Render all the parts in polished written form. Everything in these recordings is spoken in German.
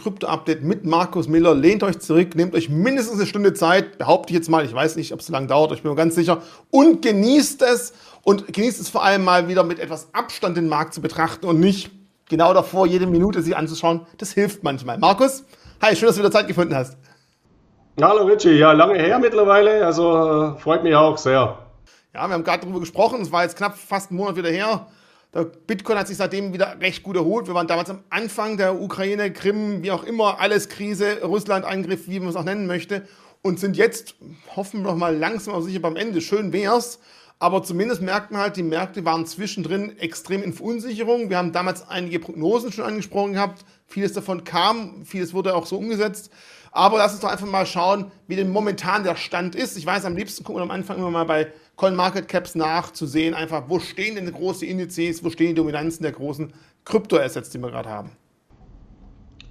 Krypto Update mit Markus Miller. Lehnt euch zurück, nehmt euch mindestens eine Stunde Zeit, behaupte ich jetzt mal, ich weiß nicht, ob es so lange dauert, ich bin mir ganz sicher, und genießt es. Und genießt es vor allem mal wieder mit etwas Abstand den Markt zu betrachten und nicht genau davor jede Minute sich anzuschauen. Das hilft manchmal. Markus, hi, schön, dass du wieder Zeit gefunden hast. Hallo Richy, ja, lange her mittlerweile, also freut mich auch sehr. Ja, wir haben gerade darüber gesprochen, es war jetzt knapp fast einen Monat wieder her. Der Bitcoin hat sich seitdem wieder recht gut erholt. Wir waren damals am Anfang der Ukraine, Krim, wie auch immer, alles Krise, Russland-Angriff, wie man es auch nennen möchte, und sind jetzt, hoffen wir noch mal langsam auf sicher beim Ende. Schön wär's, aber zumindest merkt man halt, die Märkte waren zwischendrin extrem in Verunsicherung. Wir haben damals einige Prognosen schon angesprochen gehabt, vieles davon kam, vieles wurde auch so umgesetzt. Aber lass uns doch einfach mal schauen, wie denn momentan der Stand ist. Ich weiß, am liebsten gucken wir am Anfang immer mal bei Coin-Market-Caps nach, zu sehen einfach, wo stehen denn große Indizes, wo stehen die Dominanzen der großen Kryptoassets, die wir gerade haben.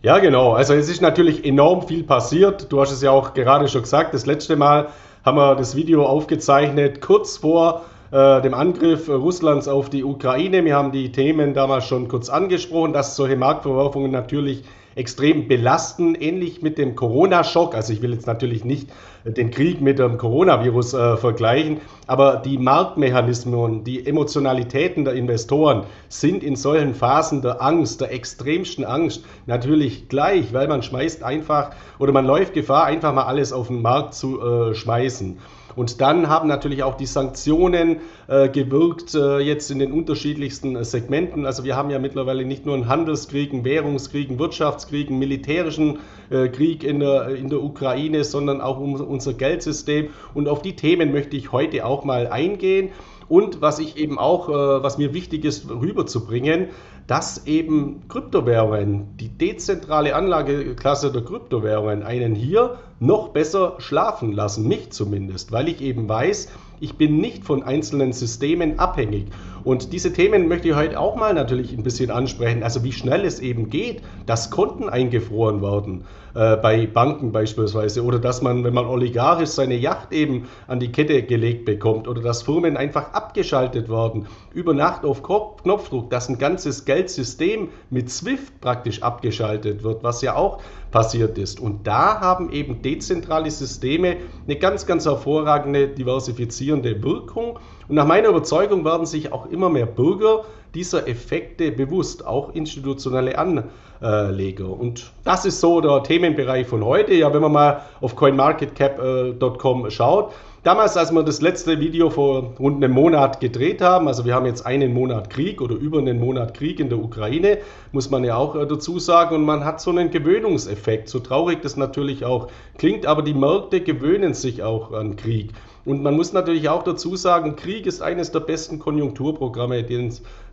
Ja, genau. Also es ist natürlich enorm viel passiert. Du hast es ja auch gerade schon gesagt. Das letzte Mal haben wir das Video aufgezeichnet, kurz vor dem Angriff Russlands auf die Ukraine. Wir haben die Themen damals schon kurz angesprochen, dass solche Marktverwerfungen natürlich extrem belasten, ähnlich mit dem Corona-Schock. Also ich will jetzt natürlich nicht den Krieg mit dem Coronavirus vergleichen, aber die Marktmechanismen, die Emotionalitäten der Investoren sind in solchen Phasen der Angst, der extremsten Angst, natürlich gleich, weil man schmeißt einfach oder man läuft Gefahr, einfach mal alles auf den Markt zu schmeißen. Und dann haben natürlich auch die Sanktionen gewirkt, jetzt in den unterschiedlichsten Segmenten. Also wir haben ja mittlerweile nicht nur einen Handelskrieg, einen Währungskrieg, einen Wirtschaftskrieg, einen militärischen Krieg in der Ukraine, sondern auch um unser Geldsystem. Und auf die Themen möchte ich heute auch mal eingehen. Und was ich eben auch, was mir wichtig ist, rüberzubringen, dass eben Kryptowährungen, die dezentrale Anlageklasse der Kryptowährungen, einen hier noch besser schlafen lassen, mich zumindest, weil ich eben weiß, ich bin nicht von einzelnen Systemen abhängig. Und diese Themen möchte ich heute auch mal natürlich ein bisschen ansprechen, also wie schnell es eben geht, dass Konten eingefroren werden, bei Banken beispielsweise, oder dass man, wenn man oligarchisch seine Yacht eben an die Kette gelegt bekommt, oder dass Firmen einfach abgeschaltet werden, über Nacht auf Knopfdruck, dass ein ganzes Geldsystem mit SWIFT praktisch abgeschaltet wird, was ja auch passiert ist. Und da haben eben dezentrale Systeme eine ganz, ganz hervorragende diversifizierende Wirkung. Und nach meiner Überzeugung werden sich auch immer mehr Bürger dieser Effekte bewusst, auch institutionelle Anleger. Und das ist so der Themenbereich von heute. Ja, wenn man mal auf coinmarketcap.com schaut, damals, als wir das letzte Video vor rund einem Monat gedreht haben, also wir haben jetzt einen Monat Krieg oder über einen Monat Krieg in der Ukraine, muss man ja auch dazu sagen, und man hat so einen Gewöhnungseffekt, so traurig das natürlich auch klingt, aber die Märkte gewöhnen sich auch an Krieg. Und man muss natürlich auch dazu sagen, Krieg ist eines der besten Konjunkturprogramme,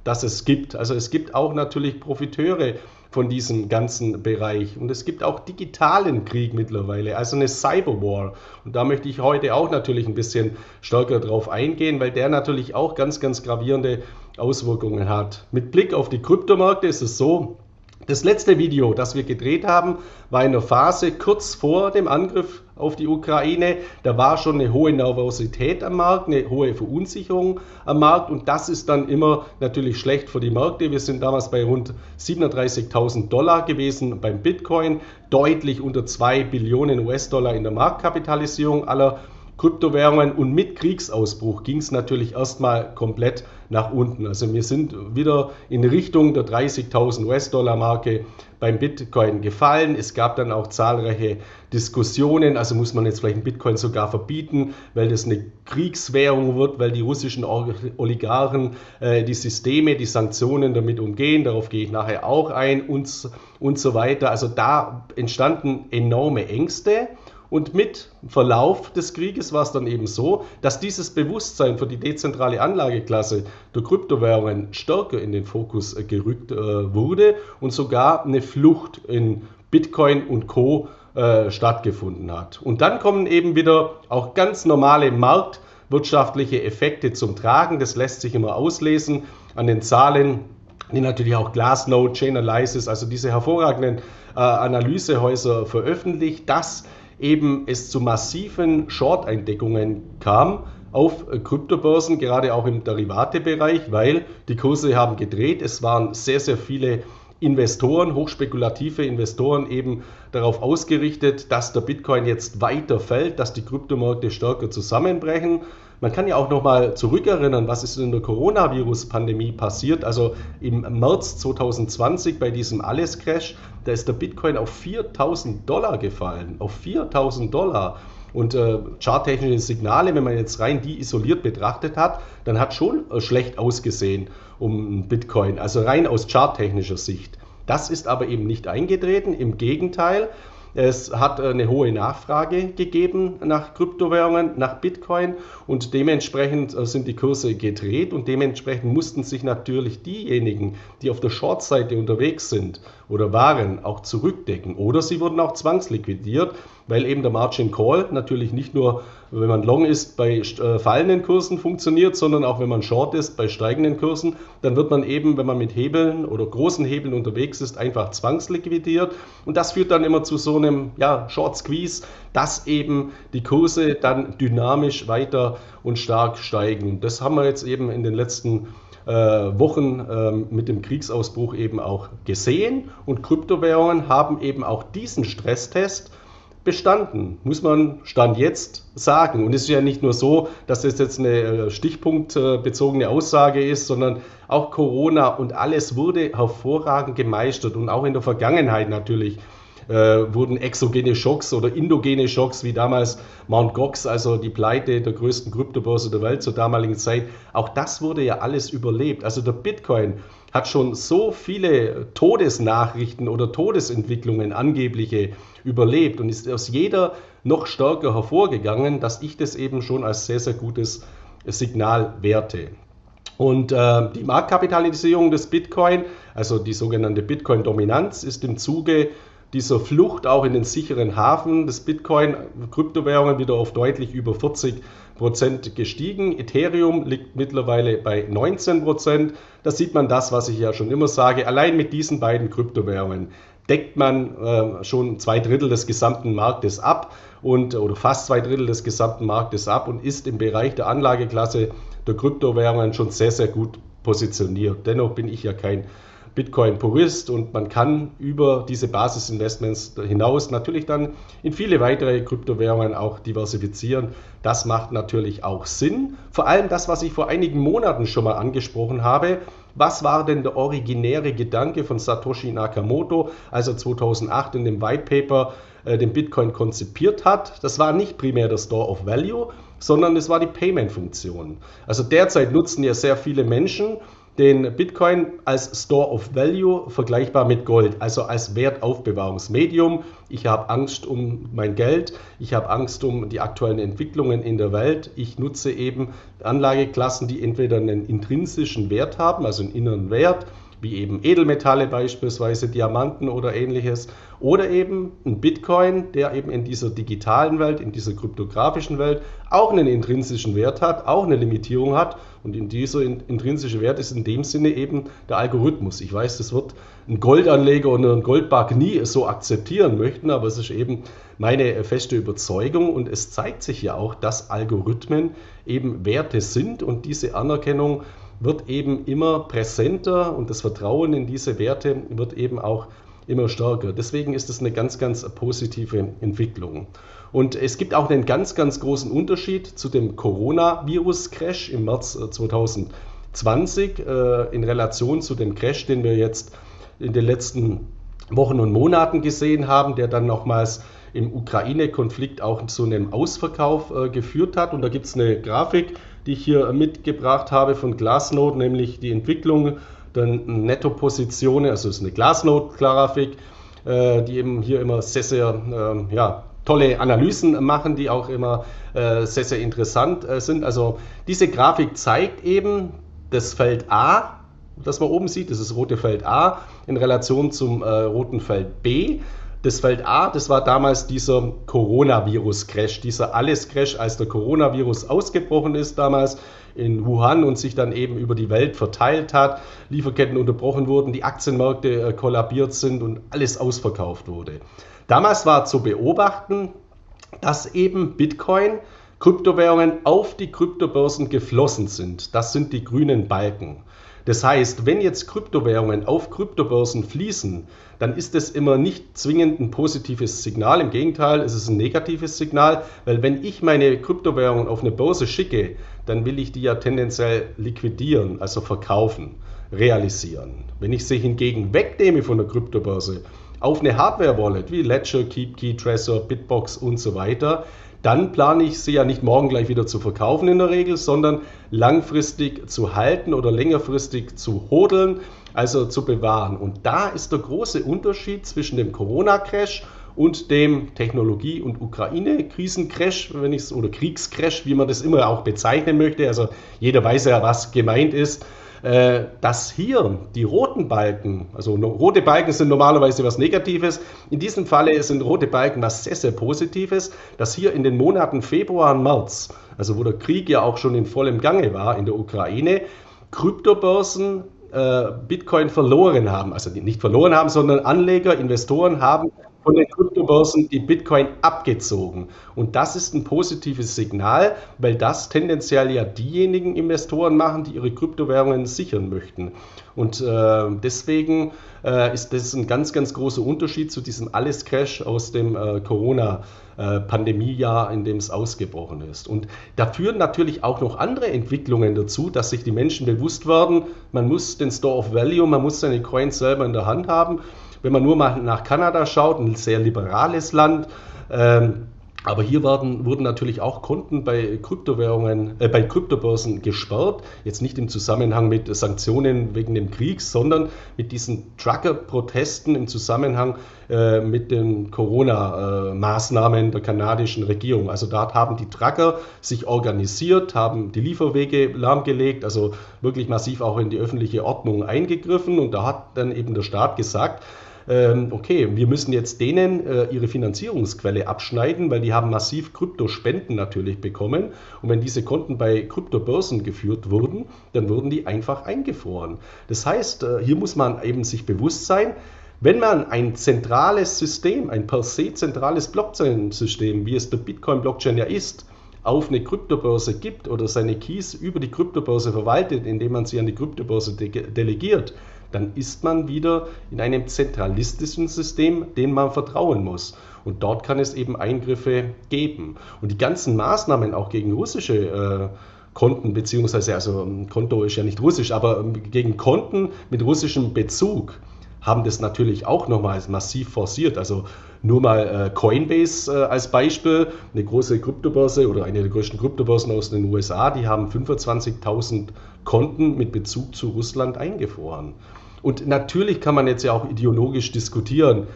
das es gibt. Also es gibt auch natürlich Profiteure von diesem ganzen Bereich. Und es gibt auch digitalen Krieg mittlerweile, also eine Cyberwar. Und da möchte ich heute auch natürlich ein bisschen stärker drauf eingehen, weil der natürlich auch ganz, ganz gravierende Auswirkungen hat. Mit Blick auf die Kryptomärkte ist es so, das letzte Video, das wir gedreht haben, war in der Phase kurz vor dem Angriff auf die Ukraine. Da war schon eine hohe Nervosität am Markt, eine hohe Verunsicherung am Markt, und das ist dann immer natürlich schlecht für die Märkte. Wir sind damals bei rund 37.000 Dollar gewesen beim Bitcoin, deutlich unter 2 Billionen US-Dollar in der Marktkapitalisierung aller Kryptowährungen, und mit Kriegsausbruch ging es natürlich erstmal komplett nach unten. Also wir sind wieder in Richtung der 30.000 US-Dollar Marke beim Bitcoin gefallen. Es gab dann auch zahlreiche Diskussionen, also muss man jetzt vielleicht einen Bitcoin sogar verbieten, weil das eine Kriegswährung wird, weil die russischen Oligarchen die Systeme, die Sanktionen damit umgehen, darauf gehe ich nachher auch ein, und so weiter. Also da entstanden enorme Ängste. Und mit Verlauf des Krieges war es dann eben so, dass dieses Bewusstsein für die dezentrale Anlageklasse der Kryptowährungen stärker in den Fokus gerückt wurde und sogar eine Flucht in Bitcoin und Co. stattgefunden hat. Und dann kommen eben wieder auch ganz normale marktwirtschaftliche Effekte zum Tragen. Das lässt sich immer auslesen an den Zahlen, die natürlich auch Glassnode, Chainalysis, also diese hervorragenden Analysehäuser veröffentlicht, dass eben es zu massiven Short-Eindeckungen kam auf Kryptobörsen, gerade auch im Derivatebereich, weil die Kurse haben gedreht. Es waren sehr, sehr viele Investoren, hochspekulative Investoren eben darauf ausgerichtet, dass der Bitcoin jetzt weiter fällt, dass die Kryptomärkte stärker zusammenbrechen. Man kann ja auch nochmal zurückerinnern, was ist in der Coronavirus-Pandemie passiert. Also im März 2020 bei diesem Alles-Crash, da ist der Bitcoin auf $4.000 gefallen, auf $4.000. Und charttechnische Signale, wenn man jetzt rein die isoliert betrachtet hat, dann hat schon schlecht ausgesehen um Bitcoin, also rein aus charttechnischer Sicht. Das ist aber eben nicht eingetreten, im Gegenteil. Es hat eine hohe Nachfrage gegeben nach Kryptowährungen, nach Bitcoin und dementsprechend sind die Kurse gedreht und dementsprechend mussten sich natürlich diejenigen, die auf der Short-Seite unterwegs sind oder waren, auch zurückdecken oder sie wurden auch zwangsliquidiert, weil eben der Margin Call natürlich nicht nur, wenn man long ist, bei fallenden Kursen funktioniert, sondern auch wenn man short ist, bei steigenden Kursen, dann wird man eben, wenn man mit Hebeln oder großen Hebeln unterwegs ist, einfach zwangsliquidiert und das führt dann immer zu so einem Short Squeeze, dass eben die Kurse dann dynamisch weiter und stark steigen. Das haben wir jetzt eben in den letzten Wochen mit dem Kriegsausbruch eben auch gesehen und Kryptowährungen haben eben auch diesen Stresstest bestanden, muss man Stand jetzt sagen. Und es ist ja nicht nur so, dass es jetzt eine stichpunktbezogene Aussage ist, sondern auch Corona und alles wurde hervorragend gemeistert und auch in der Vergangenheit natürlich wurden exogene Schocks oder indogene Schocks, wie damals Mount Gox, also die Pleite der größten Kryptobörse der Welt zur damaligen Zeit, auch das wurde ja alles überlebt. Also der Bitcoin hat schon so viele Todesnachrichten oder Todesentwicklungen angebliche überlebt und ist aus jeder noch stärker hervorgegangen, dass ich das eben schon als sehr, sehr gutes Signal werte. Und die Marktkapitalisierung des Bitcoin, also die sogenannte Bitcoin-Dominanz, ist im Zuge dieser Flucht auch in den sicheren Hafen des Bitcoin, Kryptowährungen wieder auf deutlich über 40% gestiegen. Ethereum liegt mittlerweile bei 19%. Da sieht man das, was ich ja schon immer sage. Allein mit diesen beiden Kryptowährungen deckt man schon 2/3 des gesamten Marktes ab oder fast 2/3 des gesamten Marktes ab und ist im Bereich der Anlageklasse der Kryptowährungen schon sehr, sehr gut positioniert. Dennoch bin ich ja kein Bitcoin-Purist und man kann über diese Basisinvestments hinaus natürlich dann in viele weitere Kryptowährungen auch diversifizieren. Das macht natürlich auch Sinn. Vor allem das, was ich vor einigen Monaten schon mal angesprochen habe. Was war denn der originäre Gedanke von Satoshi Nakamoto, als er 2008 in dem White Paper den Bitcoin konzipiert hat? Das war nicht primär der Store of Value, sondern es war die Payment-Funktion. Also derzeit nutzen ja sehr viele Menschen den Bitcoin als Store of Value, vergleichbar mit Gold, also als Wertaufbewahrungsmedium. Ich habe Angst um mein Geld, ich habe Angst um die aktuellen Entwicklungen in der Welt. Ich nutze eben Anlageklassen, die entweder einen intrinsischen Wert haben, also einen inneren Wert, wie eben Edelmetalle beispielsweise, Diamanten oder ähnliches, oder eben ein Bitcoin, der eben in dieser digitalen Welt, in dieser kryptografischen Welt auch einen intrinsischen Wert hat, auch eine Limitierung hat und dieser intrinsische Wert ist in dem Sinne eben der Algorithmus. Ich weiß, das wird ein Goldanleger und ein Goldbug nie so akzeptieren möchten, aber es ist eben meine feste Überzeugung und es zeigt sich ja auch, dass Algorithmen eben Werte sind und diese Anerkennung wird eben immer präsenter und das Vertrauen in diese Werte wird eben auch immer stärker. Deswegen ist es eine ganz, ganz positive Entwicklung. Und es gibt auch einen ganz, ganz großen Unterschied zu dem Coronavirus-Crash im März 2020 in Relation zu dem Crash, den wir jetzt in den letzten Wochen und Monaten gesehen haben, der dann nochmals im Ukraine-Konflikt auch zu einem Ausverkauf geführt hat. Und da gibt es eine Grafik, die ich hier mitgebracht habe von Glassnode, nämlich die Entwicklung der Nettopositionen, also es ist eine Glassnode-Grafik, die eben hier immer sehr, sehr tolle Analysen machen, die auch immer sehr, sehr interessant sind. Also diese Grafik zeigt eben das Feld A, das man oben sieht, das ist das rote Feld A in Relation zum roten Feld B. Das Feld A, das war damals dieser Coronavirus-Crash, dieser Alles-Crash, als der Coronavirus ausgebrochen ist damals in Wuhan und sich dann eben über die Welt verteilt hat, Lieferketten unterbrochen wurden, die Aktienmärkte kollabiert sind und alles ausverkauft wurde. Damals war zu beobachten, dass eben Bitcoin, Kryptowährungen auf die Kryptobörsen geflossen sind. Das sind die grünen Balken. Das heißt, wenn jetzt Kryptowährungen auf Kryptobörsen fließen, dann ist es immer nicht zwingend ein positives Signal. Im Gegenteil, es ist ein negatives Signal, weil wenn ich meine Kryptowährungen auf eine Börse schicke, dann will ich die ja tendenziell liquidieren, also verkaufen, realisieren. Wenn ich sie hingegen wegnehme von der Kryptobörse auf eine Hardware-Wallet wie Ledger, Keepkey, Trezor, Bitbox und so weiter, dann plane ich sie ja nicht morgen gleich wieder zu verkaufen in der Regel, sondern langfristig zu halten oder längerfristig zu hodeln, also zu bewahren. Und da ist der große Unterschied zwischen dem Corona-Crash und dem Technologie- und Ukraine-Krisen-Crash, oder Kriegscrash, wie man das immer auch bezeichnen möchte. Also jeder weiß ja, was gemeint ist. Dass hier die roten Balken, also rote Balken sind normalerweise was Negatives, in diesem Falle sind rote Balken was sehr, sehr Positives, dass hier in den Monaten Februar und März, also wo der Krieg ja auch schon in vollem Gange war in der Ukraine, Kryptobörsen Bitcoin verloren haben, also nicht verloren haben, sondern Anleger, Investoren haben von den Kryptobörsen die Bitcoin abgezogen. Und das ist ein positives Signal, weil das tendenziell ja diejenigen Investoren machen, die ihre Kryptowährungen sichern möchten. Und deswegen ist das ein ganz, ganz großer Unterschied zu diesem Alles-Crash aus dem Corona-Pandemiejahr, in dem es ausgebrochen ist. Und da führen natürlich auch noch andere Entwicklungen dazu, dass sich die Menschen bewusst werden, man muss den Store of Value, man muss seine Coins selber in der Hand haben. Wenn man nur mal nach Kanada schaut, ein sehr liberales Land, aber hier wurden natürlich auch Konten bei Kryptobörsen gesperrt, jetzt nicht im Zusammenhang mit Sanktionen wegen dem Krieg, sondern mit diesen Trucker-Protesten im Zusammenhang mit den Corona-Maßnahmen der kanadischen Regierung. Also dort haben die Trucker sich organisiert, haben die Lieferwege lahmgelegt, also wirklich massiv auch in die öffentliche Ordnung eingegriffen, und da hat dann eben der Staat gesagt, okay, wir müssen jetzt denen ihre Finanzierungsquelle abschneiden, weil die haben massiv Kryptospenden natürlich bekommen. Und wenn diese Konten bei Kryptobörsen geführt wurden, dann wurden die einfach eingefroren. Das heißt, hier muss man eben sich bewusst sein, wenn man ein zentrales System, ein per se zentrales Blockchain-System, wie es der Bitcoin-Blockchain ja ist, auf eine Kryptobörse gibt oder seine Keys über die Kryptobörse verwaltet, indem man sie an die Kryptobörse delegiert, dann ist man wieder in einem zentralistischen System, dem man vertrauen muss. Und dort kann es eben Eingriffe geben. Und die ganzen Maßnahmen auch gegen russische Konten, beziehungsweise, also Konto ist ja nicht russisch, aber gegen Konten mit russischem Bezug, haben das natürlich auch nochmals massiv forciert. Also nur mal Coinbase als Beispiel, eine große Kryptobörse oder eine der größten Kryptobörsen aus den USA, die haben 25.000 Konten mit Bezug zu Russland eingefroren. Und natürlich kann man jetzt ja auch ideologisch diskutieren,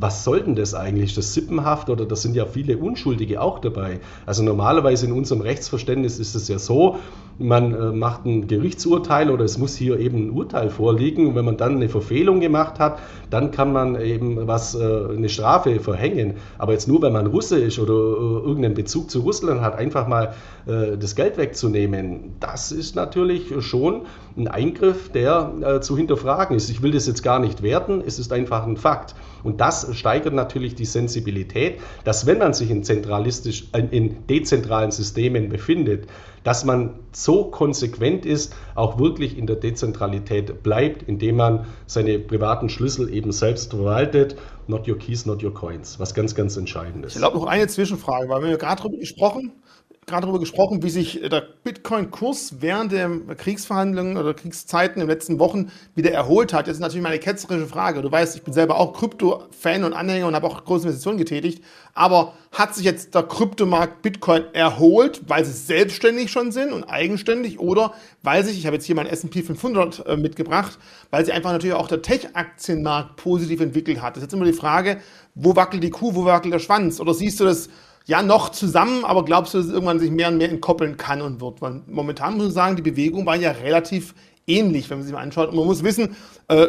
was soll denn das eigentlich, das Sippenhaft, oder das sind ja viele Unschuldige auch dabei. Also normalerweise in unserem Rechtsverständnis ist es ja so, man macht ein Gerichtsurteil oder es muss hier eben ein Urteil vorliegen, und wenn man dann eine Verfehlung gemacht hat, dann kann man eben eine Strafe verhängen. Aber jetzt nur, weil man Russe ist oder irgendeinen Bezug zu Russland hat, einfach mal das Geld wegzunehmen, das ist natürlich schon ein Eingriff, der zu hinterfragen ist. Ich will das jetzt gar nicht werten, es ist einfach ein Fakt. Und das steigert natürlich die Sensibilität, dass wenn man sich in dezentralen Systemen befindet, dass man so konsequent ist, auch wirklich in der Dezentralität bleibt, indem man seine privaten Schlüssel eben selbst verwaltet. Not your keys, not your coins, was ganz, ganz entscheidend ist. Ich glaube, noch eine Zwischenfrage, weil wir gerade darüber gesprochen, wie sich der Bitcoin-Kurs während der Kriegsverhandlungen oder Kriegszeiten in den letzten Wochen wieder erholt hat. Jetzt ist natürlich meine ketzerische Frage. Du weißt, ich bin selber auch Krypto-Fan und Anhänger und habe auch große Investitionen getätigt. Aber hat sich jetzt der Kryptomarkt Bitcoin erholt, weil sie selbstständig schon sind und eigenständig, oder weil sich, ich habe jetzt hier meinen S&P 500 mitgebracht, weil sich einfach natürlich auch der Tech-Aktienmarkt positiv entwickelt hat. Das ist jetzt immer die Frage, wo wackelt die Kuh, wo wackelt der Schwanz? Oder siehst du das ja noch zusammen, aber glaubst du, dass es irgendwann sich mehr und mehr entkoppeln kann und wird? Momentan muss man sagen, die Bewegungen waren ja relativ ähnlich, wenn man sich mal anschaut. Und man muss wissen,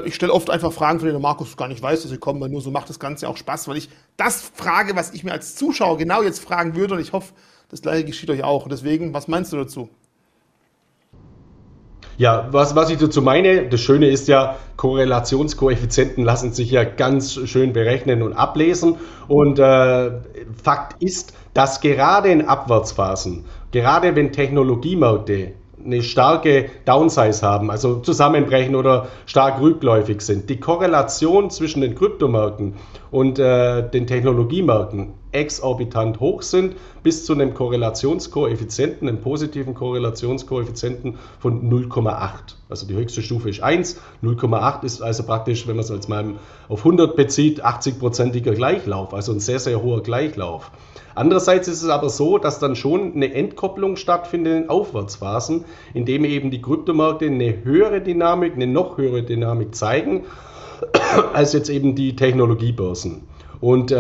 ich stelle oft einfach Fragen, von denen der Markus gar nicht weiß, dass sie kommen, weil nur so macht das Ganze auch Spaß, weil ich das frage, was ich mir als Zuschauer genau jetzt fragen würde, und ich hoffe, das Gleiche geschieht euch auch. Deswegen, was meinst du dazu? Ja, was ich dazu meine, das Schöne ist ja, Korrelationskoeffizienten lassen sich ja ganz schön berechnen und ablesen. Und Fakt ist, dass gerade in Abwärtsphasen, gerade wenn Technologiemärkte eine starke Downsize haben, also zusammenbrechen oder stark rückläufig sind. Die Korrelation zwischen den Kryptomärkten und den Technologiemärkten exorbitant hoch sind, bis zu einem Korrelationskoeffizienten, einem positiven Korrelationskoeffizienten von 0,8. Also die höchste Stufe ist 1, 0,8 ist also praktisch, wenn man es jetzt mal auf 100 bezieht, 80-prozentiger Gleichlauf, also ein sehr, sehr hoher Gleichlauf. Andererseits ist es aber so, dass dann schon eine Entkopplung stattfindet in Aufwärtsphasen, indem eben die Kryptomärkte eine höhere Dynamik, eine noch höhere Dynamik zeigen, als jetzt eben die Technologiebörsen. Und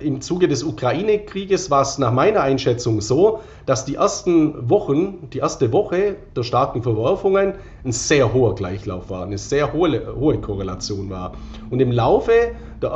im Zuge des Ukraine-Krieges war es nach meiner Einschätzung so, dass die erste Woche der starken Verwerfungen ein sehr hoher Gleichlauf war, eine sehr hohe Korrelation war. Und im Laufe der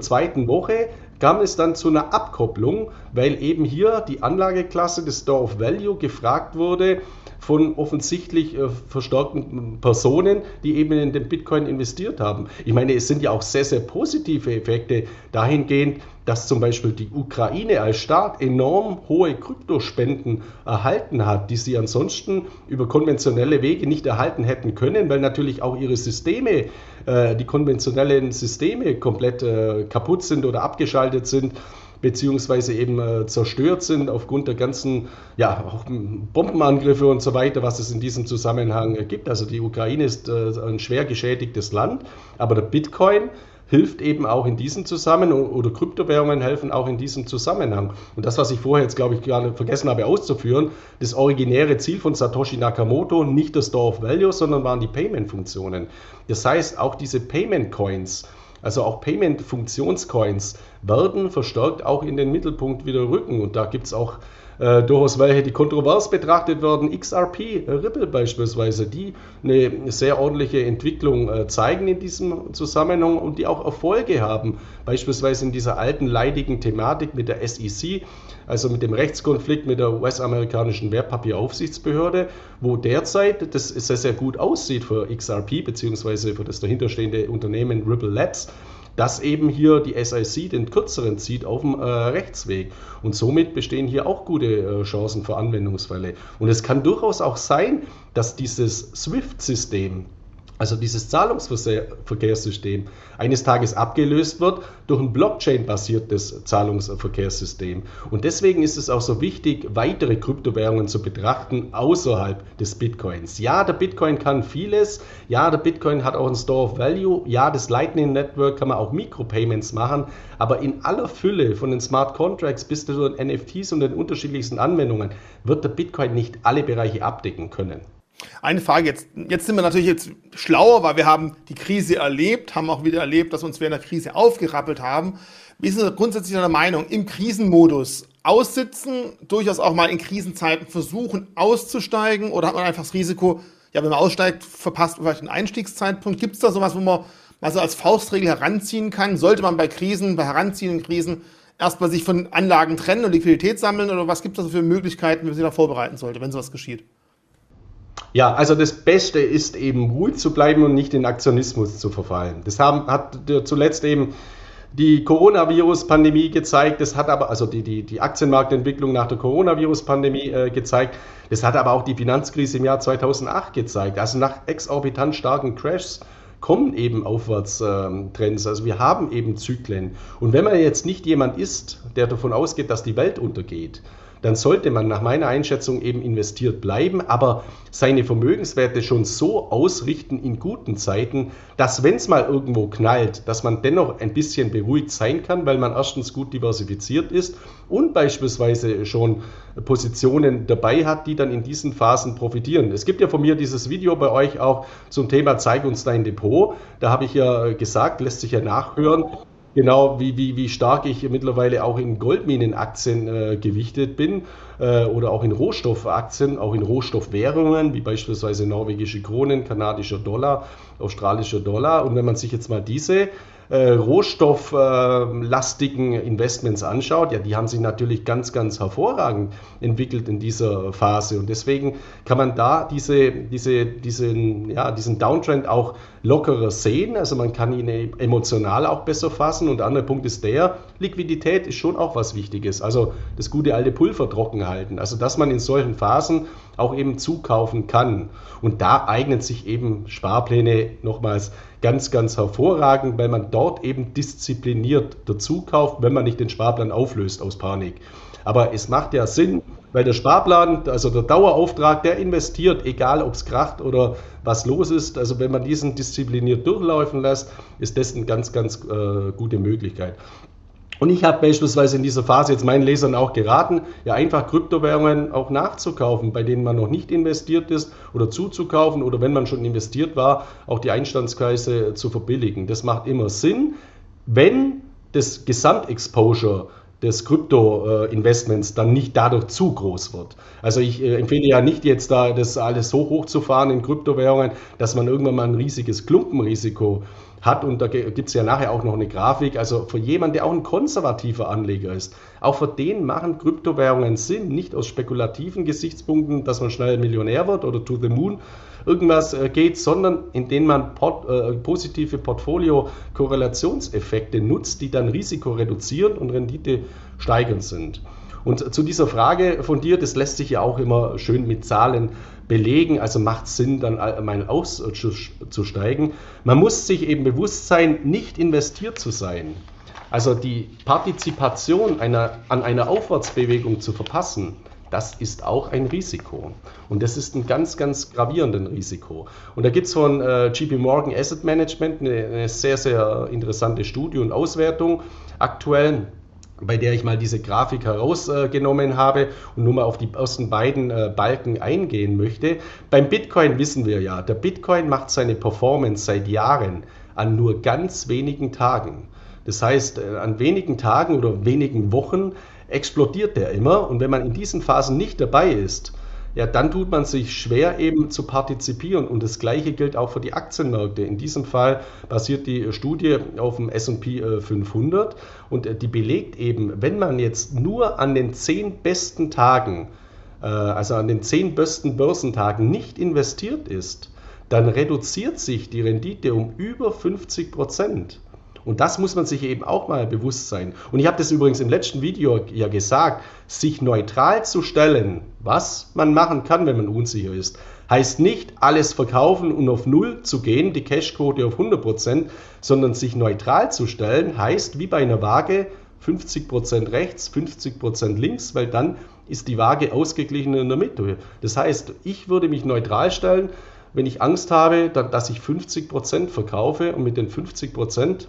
zweiten Woche kam es dann zu einer Abkopplung, weil eben hier die Anlageklasse des Store of Value gefragt wurde von offensichtlich verstärkten Personen, die eben in den Bitcoin investiert haben. Ich meine, es sind ja auch sehr, sehr positive Effekte dahingehend, dass zum Beispiel die Ukraine als Staat enorm hohe Kryptospenden erhalten hat, die sie ansonsten über konventionelle Wege nicht erhalten hätten können, weil natürlich auch ihre Systeme, die konventionellen Systeme komplett kaputt sind oder abgeschaltet sind, beziehungsweise eben zerstört sind aufgrund der ganzen auch Bombenangriffe und so weiter, was es in diesem Zusammenhang gibt. Also die Ukraine ist ein schwer geschädigtes Land, aber der Bitcoin hilft eben auch in diesem Zusammenhang oder Kryptowährungen helfen auch in diesem Zusammenhang. Und das, was ich vorher jetzt, glaube ich, gerade vergessen habe auszuführen, das originäre Ziel von Satoshi Nakamoto, nicht das Store of Value, sondern waren die Payment-Funktionen. Das heißt, auch diese Payment-Coins, also auch Payment-Funktions-Coins werden verstärkt auch in den Mittelpunkt wieder rücken. Und da gibt es auch durchaus welche, die kontrovers betrachtet werden. XRP, Ripple beispielsweise, die eine sehr ordentliche Entwicklung zeigen in diesem Zusammenhang und die auch Erfolge haben. Beispielsweise in dieser alten leidigen Thematik mit der SEC, also mit dem Rechtskonflikt mit der US-amerikanischen Wertpapieraufsichtsbehörde, wo derzeit das sehr, sehr gut aussieht für XRP beziehungsweise für das dahinterstehende Unternehmen Ripple Labs, dass eben hier die SEC den kürzeren zieht auf dem Rechtsweg. Und somit bestehen hier auch gute Chancen für Anwendungsfälle. Und es kann durchaus auch sein, dass dieses SWIFT-System, also dieses Zahlungsverkehrssystem, eines Tages abgelöst wird durch ein Blockchain-basiertes Zahlungsverkehrssystem. Und deswegen ist es auch so wichtig, weitere Kryptowährungen zu betrachten außerhalb des Bitcoins. Ja, der Bitcoin kann vieles. Ja, der Bitcoin hat auch einen Store of Value. Ja, das Lightning Network kann man auch Micropayments machen. Aber in aller Fülle, von den Smart Contracts bis zu den NFTs und den unterschiedlichsten Anwendungen, wird der Bitcoin nicht alle Bereiche abdecken können. Eine Frage jetzt sind wir natürlich jetzt schlauer, weil wir haben die Krise erlebt, haben auch wieder erlebt, dass wir uns während der Krise aufgerappelt haben. Wie ist denn grundsätzlich deine Meinung? Im Krisenmodus aussitzen, durchaus auch mal in Krisenzeiten versuchen auszusteigen, oder hat man einfach das Risiko, wenn man aussteigt, verpasst man vielleicht einen Einstiegszeitpunkt? Gibt es da sowas, wo man mal so als Faustregel heranziehen kann? Sollte man bei heranziehenden Krisen erstmal sich von Anlagen trennen und Liquidität sammeln, oder was gibt es da für Möglichkeiten, wie man sich da vorbereiten sollte, wenn sowas geschieht? Ja, also das Beste ist eben, ruhig zu bleiben und nicht in Aktionismus zu verfallen. Das hat zuletzt eben die Coronavirus-Pandemie gezeigt, das hat aber, also die Aktienmarktentwicklung nach der Coronavirus-Pandemie gezeigt, das hat aber auch die Finanzkrise im Jahr 2008 gezeigt. Also nach exorbitant starken Crashs kommen eben Aufwärtstrends. Also wir haben eben Zyklen. Und wenn man jetzt nicht jemand ist, der davon ausgeht, dass die Welt untergeht, dann sollte man nach meiner Einschätzung eben investiert bleiben, aber seine Vermögenswerte schon so ausrichten in guten Zeiten, dass, wenn es mal irgendwo knallt, dass man dennoch ein bisschen beruhigt sein kann, weil man erstens gut diversifiziert ist und beispielsweise schon Positionen dabei hat, die dann in diesen Phasen profitieren. Es gibt ja von mir dieses Video bei euch auch zum Thema Zeig uns dein Depot. Da habe ich ja gesagt, lässt sich ja nachhören, genau wie stark ich mittlerweile auch in Goldminenaktien gewichtet bin oder auch in Rohstoffaktien, auch in Rohstoffwährungen, wie beispielsweise norwegische Kronen, kanadischer Dollar, australischer Dollar. Und wenn man sich jetzt mal diese rohstofflastigen Investments anschaut, die haben sich natürlich ganz, ganz hervorragend entwickelt in dieser Phase. Und deswegen kann man da diesen Downtrend auch lockerer sehen. Also man kann ihn emotional auch besser fassen. Und der andere Punkt ist der, Liquidität ist schon auch was Wichtiges. Also das gute alte Pulver trocken halten. Also dass man in solchen Phasen auch eben zukaufen kann. Und da eignen sich eben Sparpläne nochmals ganz, ganz hervorragend, weil man dort eben diszipliniert dazukauft, wenn man nicht den Sparplan auflöst aus Panik. Aber es macht ja Sinn, weil der Sparplan, also der Dauerauftrag, der investiert, egal ob es kracht oder was los ist. Also wenn man diesen diszipliniert durchlaufen lässt, ist das eine ganz, ganz gute Möglichkeit. Und ich habe beispielsweise in dieser Phase jetzt meinen Lesern auch geraten, ja einfach Kryptowährungen auch nachzukaufen, bei denen man noch nicht investiert ist oder zuzukaufen oder wenn man schon investiert war, auch die Einstandspreise zu verbilligen. Das macht immer Sinn, wenn das Gesamtexposure des Krypto-Investments dann nicht dadurch zu groß wird. Also ich empfehle ja nicht jetzt da das alles so hochzufahren in Kryptowährungen, dass man irgendwann mal ein riesiges Klumpenrisiko hat, und da gibt es ja nachher auch noch eine Grafik, also für jemanden, der auch ein konservativer Anleger ist, auch für den machen Kryptowährungen Sinn, nicht aus spekulativen Gesichtspunkten, dass man schnell Millionär wird oder to the moon irgendwas geht, sondern indem man positive Portfolio-Korrelationseffekte nutzt, die dann Risiko reduzieren und Rendite steigern sind. Und zu dieser Frage von dir, das lässt sich ja auch immer schön mit Zahlen belegen, also macht es Sinn, dann mal auszusteigen. Man muss sich eben bewusst sein, nicht investiert zu sein. Also die Partizipation an einer Aufwärtsbewegung zu verpassen, das ist auch ein Risiko. Und das ist ein ganz, ganz gravierendes Risiko. Und da gibt es von JP Morgan Asset Management eine sehr, sehr interessante Studie und Auswertung aktuell, bei der ich mal diese Grafik herausgenommen habe und nur mal auf die ersten beiden Balken eingehen möchte. Beim Bitcoin wissen wir ja, der Bitcoin macht seine Performance seit Jahren an nur ganz wenigen Tagen. Das heißt, an wenigen Tagen oder wenigen Wochen explodiert der immer. Und wenn man in diesen Phasen nicht dabei ist, ja, dann tut man sich schwer eben zu partizipieren, und das Gleiche gilt auch für die Aktienmärkte. In diesem Fall basiert die Studie auf dem S&P 500 und die belegt eben, wenn man jetzt nur an den 10 besten Tagen, also an den 10 besten Börsentagen nicht investiert ist, dann reduziert sich die Rendite um über 50%. Und das muss man sich eben auch mal bewusst sein. Und ich habe das übrigens im letzten Video ja gesagt, sich neutral zu stellen, was man machen kann, wenn man unsicher ist, heißt nicht alles verkaufen und auf Null zu gehen, die Cashquote auf 100%, sondern sich neutral zu stellen heißt wie bei einer Waage 50% rechts, 50% links, weil dann ist die Waage ausgeglichen in der Mitte. Das heißt, ich würde mich neutral stellen, wenn ich Angst habe, dass ich 50% verkaufe und mit den 50%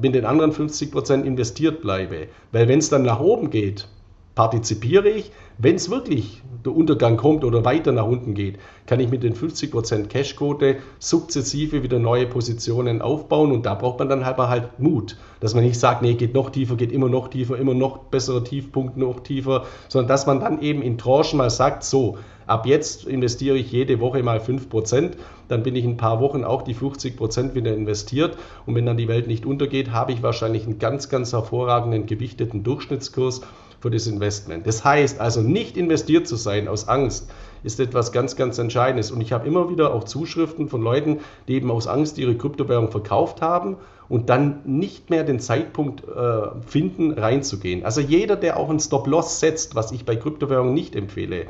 mit den anderen 50% investiert bleibe. Weil wenn es dann nach oben geht, partizipiere ich. Wenn es wirklich der Untergang kommt oder weiter nach unten geht, kann ich mit den 50% Cashquote sukzessive wieder neue Positionen aufbauen. Und da braucht man dann halt Mut, dass man nicht sagt, nee, geht noch tiefer, geht immer noch tiefer, immer noch bessere Tiefpunkte, noch tiefer, sondern dass man dann eben in Tranchen mal sagt, so, ab jetzt investiere ich jede Woche mal 5%, dann bin ich in ein paar Wochen auch die 50% wieder investiert, und wenn dann die Welt nicht untergeht, habe ich wahrscheinlich einen ganz, ganz hervorragenden gewichteten Durchschnittskurs für das Investment. Das heißt also, nicht investiert zu sein aus Angst ist etwas ganz, ganz Entscheidendes, und ich habe immer wieder auch Zuschriften von Leuten, die eben aus Angst ihre Kryptowährung verkauft haben und dann nicht mehr den Zeitpunkt finden, reinzugehen. Also jeder, der auch einen Stop-Loss setzt, was ich bei Kryptowährungen nicht empfehle,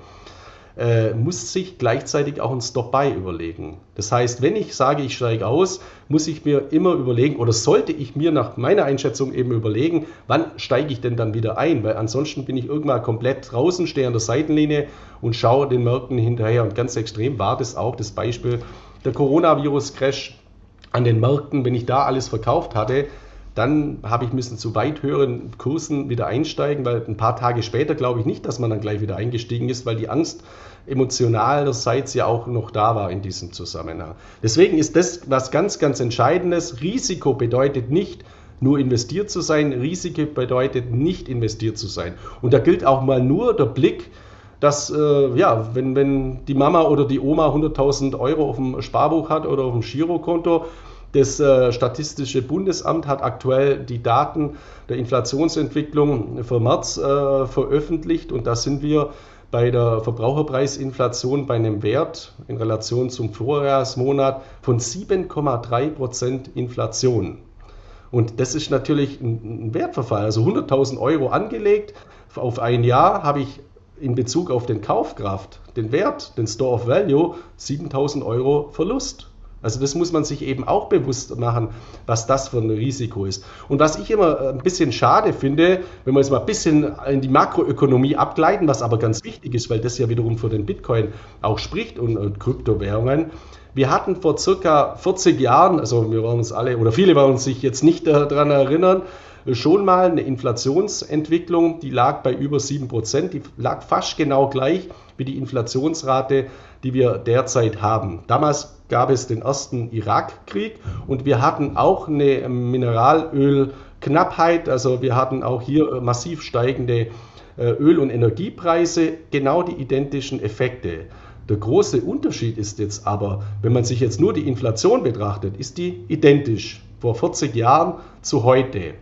muss sich gleichzeitig auch ein Stop-Buy überlegen. Das heißt, wenn ich sage, ich steige aus, muss ich mir immer überlegen, oder sollte ich mir nach meiner Einschätzung eben überlegen, wann steige ich denn dann wieder ein, weil ansonsten bin ich irgendwann komplett draußen, stehe an der Seitenlinie und schaue den Märkten hinterher. Und ganz extrem war das auch das Beispiel der Coronavirus-Crash an den Märkten. Wenn ich da alles verkauft hatte, dann habe ich müssen zu weit höheren Kursen wieder einsteigen, weil ein paar Tage später glaube ich nicht, dass man dann gleich wieder eingestiegen ist, weil die Angst emotionalerseits ja auch noch da war in diesem Zusammenhang. Deswegen ist das was ganz, ganz Entscheidendes. Risiko bedeutet nicht nur investiert zu sein, Risiko bedeutet nicht investiert zu sein. Und da gilt auch mal nur der Blick, dass, ja, wenn die Mama oder die Oma 100.000 Euro auf dem Sparbuch hat oder auf dem Girokonto. Das Statistische Bundesamt hat aktuell die Daten der Inflationsentwicklung für März veröffentlicht, und da sind wir bei der Verbraucherpreisinflation bei einem Wert in Relation zum Vorjahresmonat von 7,3% Inflation. Und das ist natürlich ein Wertverfall. Also 100.000 Euro angelegt auf ein Jahr habe ich in Bezug auf den Kaufkraft, den Wert, den Store of Value, 7.000 Euro Verlust. Also das muss man sich eben auch bewusst machen, was das für ein Risiko ist. Und was ich immer ein bisschen schade finde, wenn wir jetzt mal ein bisschen in die Makroökonomie abgleiten, was aber ganz wichtig ist, weil das ja wiederum für den Bitcoin auch spricht und Kryptowährungen. Wir hatten vor circa 40 Jahren, also wir waren uns alle, oder viele waren sich jetzt nicht daran erinnern, schon mal eine Inflationsentwicklung, die lag bei über 7%, die lag fast genau gleich wie die Inflationsrate, die wir derzeit haben. Damals gab es den ersten Irakkrieg und wir hatten auch eine Mineralölknappheit, also wir hatten auch hier massiv steigende Öl- und Energiepreise, genau die identischen Effekte. Der große Unterschied ist jetzt aber, wenn man sich jetzt nur die Inflation betrachtet, ist die identisch vor 40 Jahren zu heute.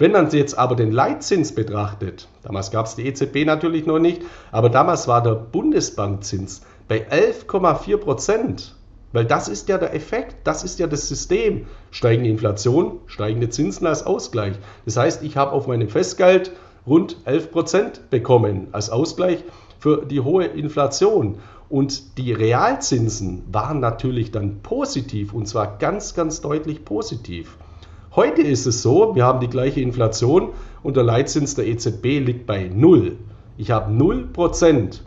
Wenn man jetzt aber den Leitzins betrachtet, damals gab es die EZB natürlich noch nicht, aber damals war der Bundesbankzins bei 11,4%, weil das ist ja der Effekt, das ist ja das System. Steigende Inflation, steigende Zinsen als Ausgleich. Das heißt, ich habe auf meinem Festgeld rund 11% bekommen als Ausgleich für die hohe Inflation. Und die Realzinsen waren natürlich dann positiv und zwar ganz, ganz deutlich positiv. Heute ist es so, wir haben die gleiche Inflation und der Leitzins der EZB liegt bei 0. Ich habe 0%.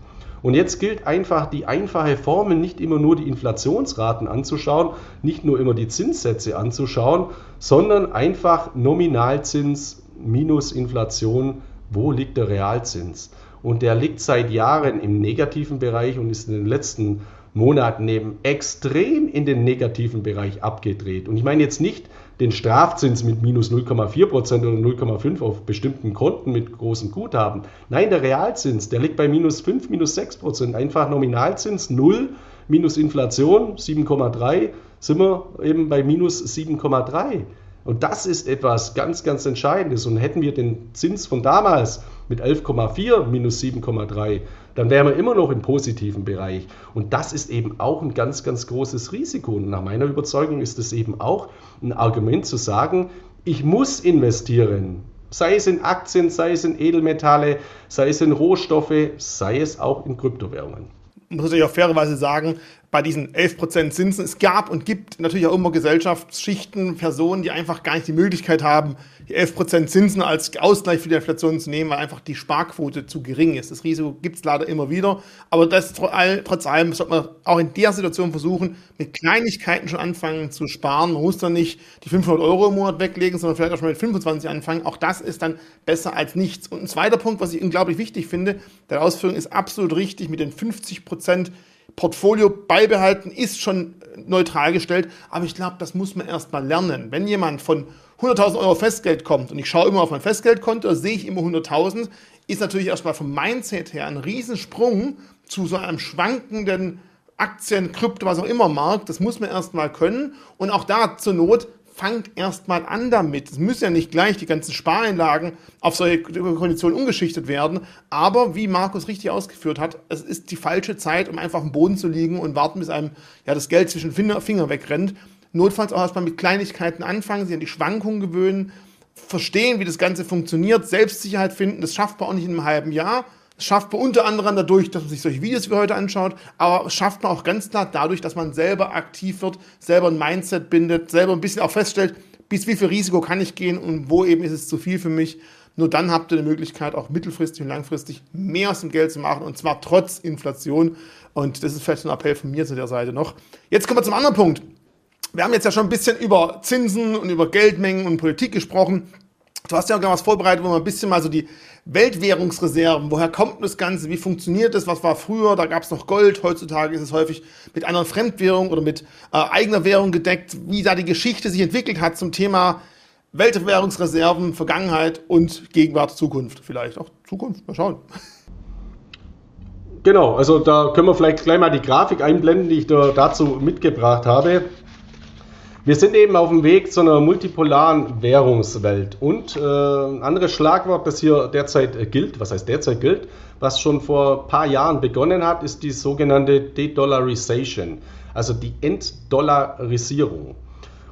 Und jetzt gilt einfach die einfache Formel, nicht immer nur die Inflationsraten anzuschauen, nicht nur immer die Zinssätze anzuschauen, sondern einfach Nominalzins minus Inflation, wo liegt der Realzins? Und der liegt seit Jahren im negativen Bereich und ist in den letzten Monaten eben extrem in den negativen Bereich abgedreht. Und ich meine jetzt nicht den Strafzins mit minus 0,4% oder 0,5% auf bestimmten Konten mit großem Guthaben. Nein, der Realzins, der liegt bei minus 5, minus 6%. Einfach Nominalzins 0, minus Inflation 7,3, sind wir eben bei minus 7,3. Und das ist etwas ganz, ganz Entscheidendes. Und hätten wir den Zins von damals mit 11,4 minus 7,3, dann wären wir immer noch im positiven Bereich. Und das ist eben auch ein ganz, ganz großes Risiko. Und nach meiner Überzeugung ist es eben auch ein Argument zu sagen, ich muss investieren. Sei es in Aktien, sei es in Edelmetalle, sei es in Rohstoffe, sei es auch in Kryptowährungen. Muss natürlich auch fairerweise sagen, bei diesen 11% Zinsen, es gab und gibt natürlich auch immer Gesellschaftsschichten, Personen, die einfach gar nicht die Möglichkeit haben, die 11% Zinsen als Ausgleich für die Inflation zu nehmen, weil einfach die Sparquote zu gering ist. Das Risiko gibt es leider immer wieder, aber das trotz allem sollte man auch in der Situation versuchen, mit Kleinigkeiten schon anfangen zu sparen. Man muss dann nicht die 500 Euro im Monat weglegen, sondern vielleicht auch schon mit 25 anfangen. Auch das ist dann besser als nichts. Und ein zweiter Punkt, was ich unglaublich wichtig finde, deine Ausführung ist absolut richtig mit den 50% Portfolio beibehalten ist schon neutral gestellt, aber ich glaube, das muss man erstmal lernen. Wenn jemand von 100.000 Euro Festgeld kommt und ich schaue immer auf mein Festgeldkonto, sehe ich immer 100.000, ist natürlich erstmal vom Mindset her ein Riesensprung zu so einem schwankenden Aktien, Krypto, was auch immer Markt. Das muss man erstmal können und auch da zur Not fangt erstmal an damit. Es müssen ja nicht gleich die ganzen Spareinlagen auf solche Konditionen umgeschichtet werden. Aber wie Markus richtig ausgeführt hat, es ist die falsche Zeit, um einfach am Boden zu liegen und warten, bis einem ja, das Geld zwischen Finger wegrennt. Notfalls auch erstmal mit Kleinigkeiten anfangen, sich an die Schwankungen gewöhnen, verstehen, wie das Ganze funktioniert, Selbstsicherheit finden. Das schafft man auch nicht in einem halben Jahr. Das schafft man unter anderem dadurch, dass man sich solche Videos wie heute anschaut, aber schafft man auch ganz klar dadurch, dass man selber aktiv wird, selber ein Mindset bindet, selber ein bisschen auch feststellt, bis wie viel Risiko kann ich gehen und wo eben ist es zu viel für mich. Nur dann habt ihr die Möglichkeit, auch mittelfristig und langfristig mehr aus dem Geld zu machen und zwar trotz Inflation. Und das ist vielleicht ein Appell von mir zu der Seite noch. Jetzt kommen wir zum anderen Punkt. Wir haben jetzt ja schon ein bisschen über Zinsen und über Geldmengen und Politik gesprochen. Du hast ja auch was vorbereitet, wo man ein bisschen mal so die Weltwährungsreserven, woher kommt das Ganze, wie funktioniert das, was war früher, da gab es noch Gold, heutzutage ist es häufig mit anderen Fremdwährungen oder mit eigener Währung gedeckt, wie da die Geschichte sich entwickelt hat zum Thema Weltwährungsreserven, Vergangenheit und Gegenwart, Zukunft vielleicht, auch Zukunft, mal schauen. Genau, also da können wir vielleicht gleich mal die Grafik einblenden, die ich da dazu mitgebracht habe. Wir sind eben auf dem Weg zu einer multipolaren Währungswelt und ein anderes Schlagwort, das hier derzeit gilt, was heißt derzeit gilt, was schon vor ein paar Jahren begonnen hat, ist die sogenannte De-Dollarization, also die Entdollarisierung.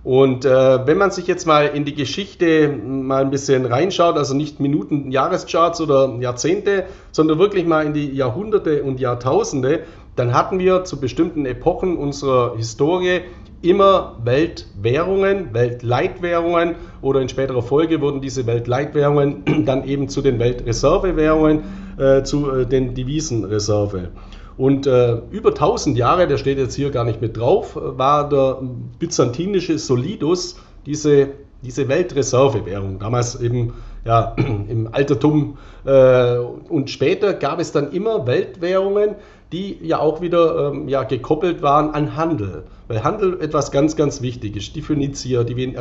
Und wenn man sich jetzt mal in die Geschichte mal ein bisschen reinschaut, also nicht Minuten, Jahrescharts oder Jahrzehnte, sondern wirklich mal in die Jahrhunderte und Jahrtausende, dann hatten wir zu bestimmten Epochen unserer Historie immer Weltwährungen, Weltleitwährungen, oder in späterer Folge wurden diese Weltleitwährungen dann eben zu den Weltreservewährungen, zu den Devisenreserve. Und über 1000 Jahre, der steht jetzt hier gar nicht mit drauf, war der byzantinische Solidus diese Weltreservewährung. Damals eben ja, im Altertum und später gab es dann immer Weltwährungen, die ja auch wieder ja, gekoppelt waren an Handel. Weil Handel etwas ganz, ganz Wichtiges ist. Die Phönizier, die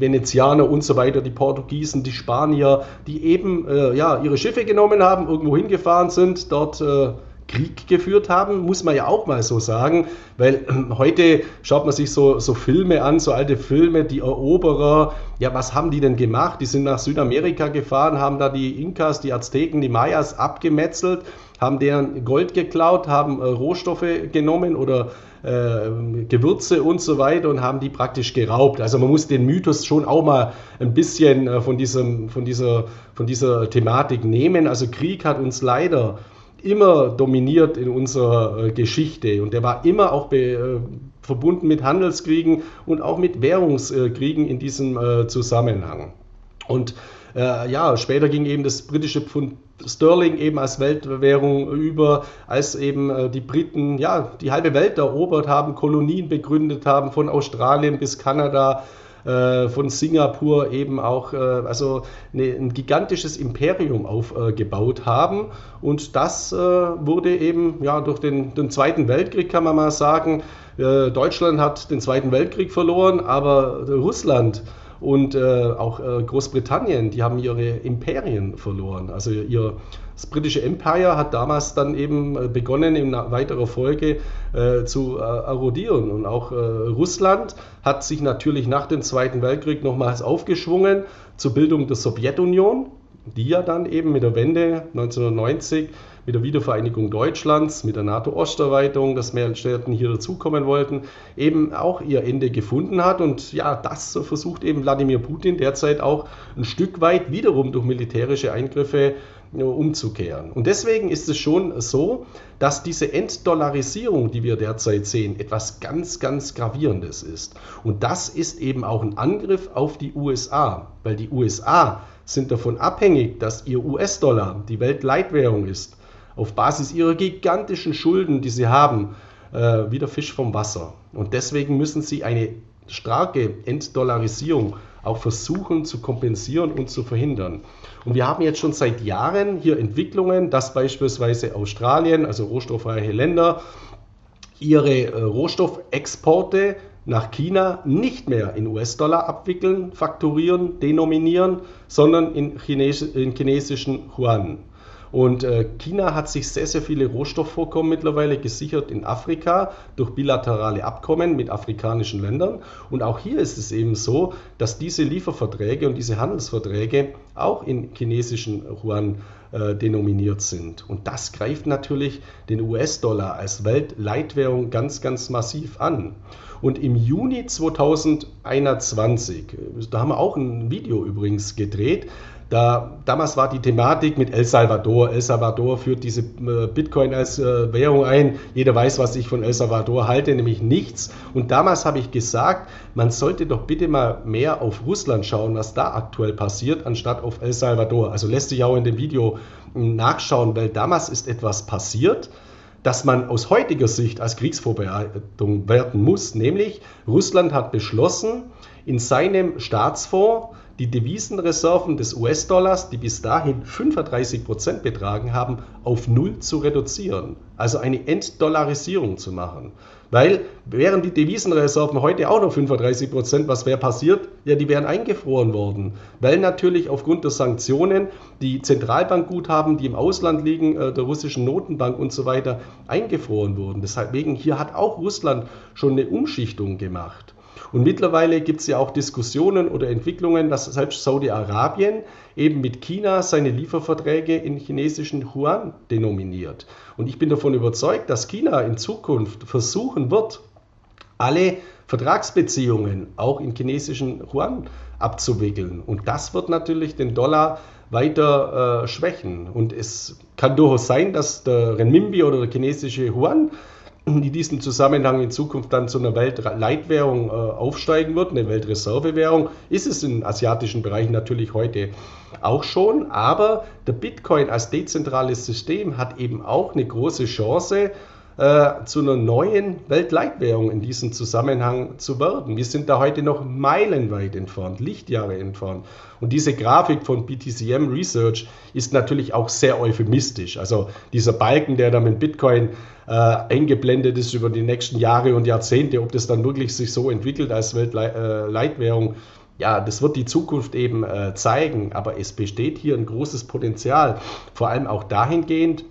Venezianer und so weiter, die Portugiesen, die Spanier, die eben ja, ihre Schiffe genommen haben, irgendwo hingefahren sind, dort Krieg geführt haben, muss man ja auch mal so sagen, weil heute schaut man sich so Filme an, so alte Filme, die Eroberer, ja, was haben die denn gemacht? Die sind nach Südamerika gefahren, haben da die Inkas, die Azteken, die Mayas abgemetzelt, haben deren Gold geklaut, haben Rohstoffe genommen oder Gewürze und so weiter und haben die praktisch geraubt. Also man muss den Mythos schon auch mal ein bisschen von dieser Thematik nehmen. Also Krieg hat uns leider immer dominiert in unserer Geschichte und der war immer auch verbunden mit Handelskriegen und auch mit Währungskriegen in diesem Zusammenhang. Und ja, später ging eben das britische Pfund Sterling eben als Weltwährung über, als eben die Briten ja die halbe Welt erobert haben, Kolonien begründet haben, von Australien bis Kanada, von Singapur eben auch, also ein gigantisches Imperium aufgebaut haben. Und das wurde eben ja durch den Zweiten Weltkrieg, kann man mal sagen. Deutschland hat den Zweiten Weltkrieg verloren, aber Russland und auch Großbritannien, die haben ihre Imperien verloren. Also das britische Empire hat damals dann eben begonnen, in weiterer Folge zu erodieren. Und auch Russland hat sich natürlich nach dem Zweiten Weltkrieg nochmals aufgeschwungen zur Bildung der Sowjetunion, die ja dann eben mit der Wende 1990, mit der Wiedervereinigung Deutschlands, mit der NATO-Osterweiterung, dass mehr Staaten hier dazukommen wollten, eben auch ihr Ende gefunden hat. Und ja, das versucht eben Wladimir Putin derzeit auch ein Stück weit wiederum durch militärische Eingriffe umzukehren. Und deswegen ist es schon so, dass diese Entdollarisierung, die wir derzeit sehen, etwas ganz, ganz Gravierendes ist. Und das ist eben auch ein Angriff auf die USA, weil die USA sind davon abhängig, dass ihr US-Dollar die Weltleitwährung ist, auf Basis ihrer gigantischen Schulden, die sie haben, wie der Fisch vom Wasser. Und deswegen müssen sie eine starke Entdollarisierung auch versuchen zu kompensieren und zu verhindern. Und wir haben jetzt schon seit Jahren hier Entwicklungen, dass beispielsweise Australien, also rohstofffreie Länder, ihre Rohstoffexporte nach China nicht mehr in US-Dollar abwickeln, fakturieren, denominieren, sondern in chinesischen Yuan. Und China hat sich sehr, sehr viele Rohstoffvorkommen mittlerweile gesichert in Afrika durch bilaterale Abkommen mit afrikanischen Ländern. Und auch hier ist es eben so, dass diese Lieferverträge und diese Handelsverträge auch in chinesischen Yuan denominiert sind. Und das greift natürlich den US-Dollar als Weltleitwährung ganz, ganz massiv an. Und im Juni 2021, da haben wir auch ein Video übrigens gedreht, damals war die Thematik mit El Salvador. El Salvador führt diese Bitcoin als Währung ein. Jeder weiß, was ich von El Salvador halte, nämlich nichts. Und damals habe ich gesagt, man sollte doch bitte mal mehr auf Russland schauen, was da aktuell passiert, anstatt auf El Salvador. Also lässt sich auch in dem Video nachschauen, weil damals ist etwas passiert, dass man aus heutiger Sicht als Kriegsvorbereitung werten muss. Nämlich Russland hat beschlossen, in seinem Staatsfonds die Devisenreserven des US-Dollars, die bis dahin 35% betragen haben, auf Null zu reduzieren. Also eine Entdollarisierung zu machen. Weil wären die Devisenreserven heute auch noch 35%, was wäre passiert? Ja, die wären eingefroren worden. Weil natürlich aufgrund der Sanktionen die Zentralbankguthaben, die im Ausland liegen, der russischen Notenbank und so weiter, eingefroren wurden. Deswegen hier hat auch Russland schon eine Umschichtung gemacht. Und mittlerweile gibt es ja auch Diskussionen oder Entwicklungen, dass selbst Saudi-Arabien eben mit China seine Lieferverträge in chinesischen Yuan denominiert. Und ich bin davon überzeugt, dass China in Zukunft versuchen wird, alle Vertragsbeziehungen auch in chinesischen Yuan abzuwickeln. Und das wird natürlich den Dollar weiter schwächen. Und es kann durchaus sein, dass der Renminbi oder der chinesische Yuan in diesem Zusammenhang in Zukunft dann zu einer Weltleitwährung aufsteigen wird, eine Weltreservewährung, ist es in asiatischen Bereichen natürlich heute auch schon. Aber der Bitcoin als dezentrales System hat eben auch eine große Chance, zu einer neuen Weltleitwährung in diesem Zusammenhang zu werden. Wir sind da heute noch meilenweit entfernt, Lichtjahre entfernt. Und diese Grafik von BTCM Research ist natürlich auch sehr euphemistisch. Also dieser Balken, der da mit Bitcoin eingeblendet ist über die nächsten Jahre und Jahrzehnte, ob das dann wirklich sich so entwickelt als Weltleitwährung, ja, das wird die Zukunft eben zeigen. Aber es besteht hier ein großes Potenzial, vor allem auch dahingehend,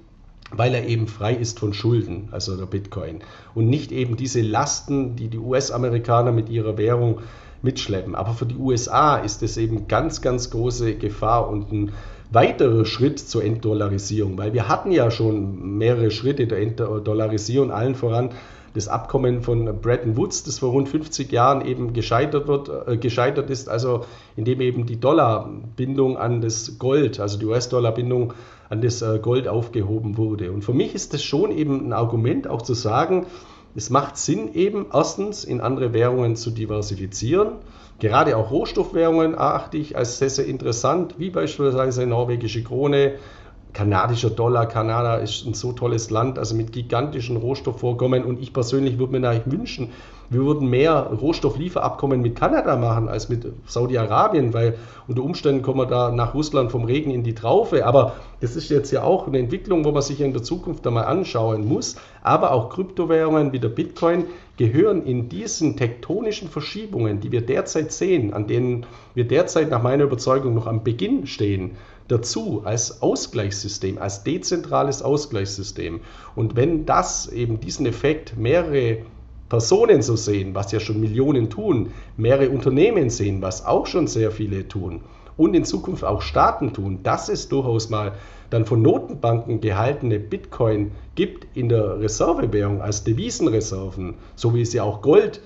weil er eben frei ist von Schulden, also der Bitcoin, und nicht eben diese Lasten, die die US-Amerikaner mit ihrer Währung mitschleppen. Aber für die USA ist es eben ganz, ganz große Gefahr und ein weiterer Schritt zur Entdollarisierung, weil wir hatten ja schon mehrere Schritte der Entdollarisierung, allen voran das Abkommen von Bretton Woods, das vor rund 50 Jahren eben gescheitert ist, also indem eben die Dollarbindung an das Gold, also die US-Dollar-Bindung an das Gold aufgehoben wurde. Und für mich ist das schon eben ein Argument, auch zu sagen, es macht Sinn eben erstens in andere Währungen zu diversifizieren. Gerade auch Rohstoffwährungen erachte ich als sehr, sehr interessant, wie beispielsweise norwegische Krone, kanadischer Dollar. Kanada ist ein so tolles Land, also mit gigantischen Rohstoffvorkommen, und ich persönlich würde mir eigentlich wünschen, wir würden mehr Rohstofflieferabkommen mit Kanada machen als mit Saudi-Arabien, weil unter Umständen kommen wir da nach Russland vom Regen in die Traufe. Aber das ist jetzt ja auch eine Entwicklung, wo man sich in der Zukunft einmal anschauen muss. Aber auch Kryptowährungen wie der Bitcoin gehören in diesen tektonischen Verschiebungen, die wir derzeit sehen, an denen wir derzeit nach meiner Überzeugung noch am Beginn stehen, dazu als Ausgleichssystem, als dezentrales Ausgleichssystem. Und wenn das eben diesen Effekt mehrere Personen so sehen, was ja schon Millionen tun, mehrere Unternehmen sehen, was auch schon sehr viele tun, und in Zukunft auch Staaten tun, dass es durchaus mal dann von Notenbanken gehaltene Bitcoin gibt in der Reservewährung als Devisenreserven, so wie es ja auch Gold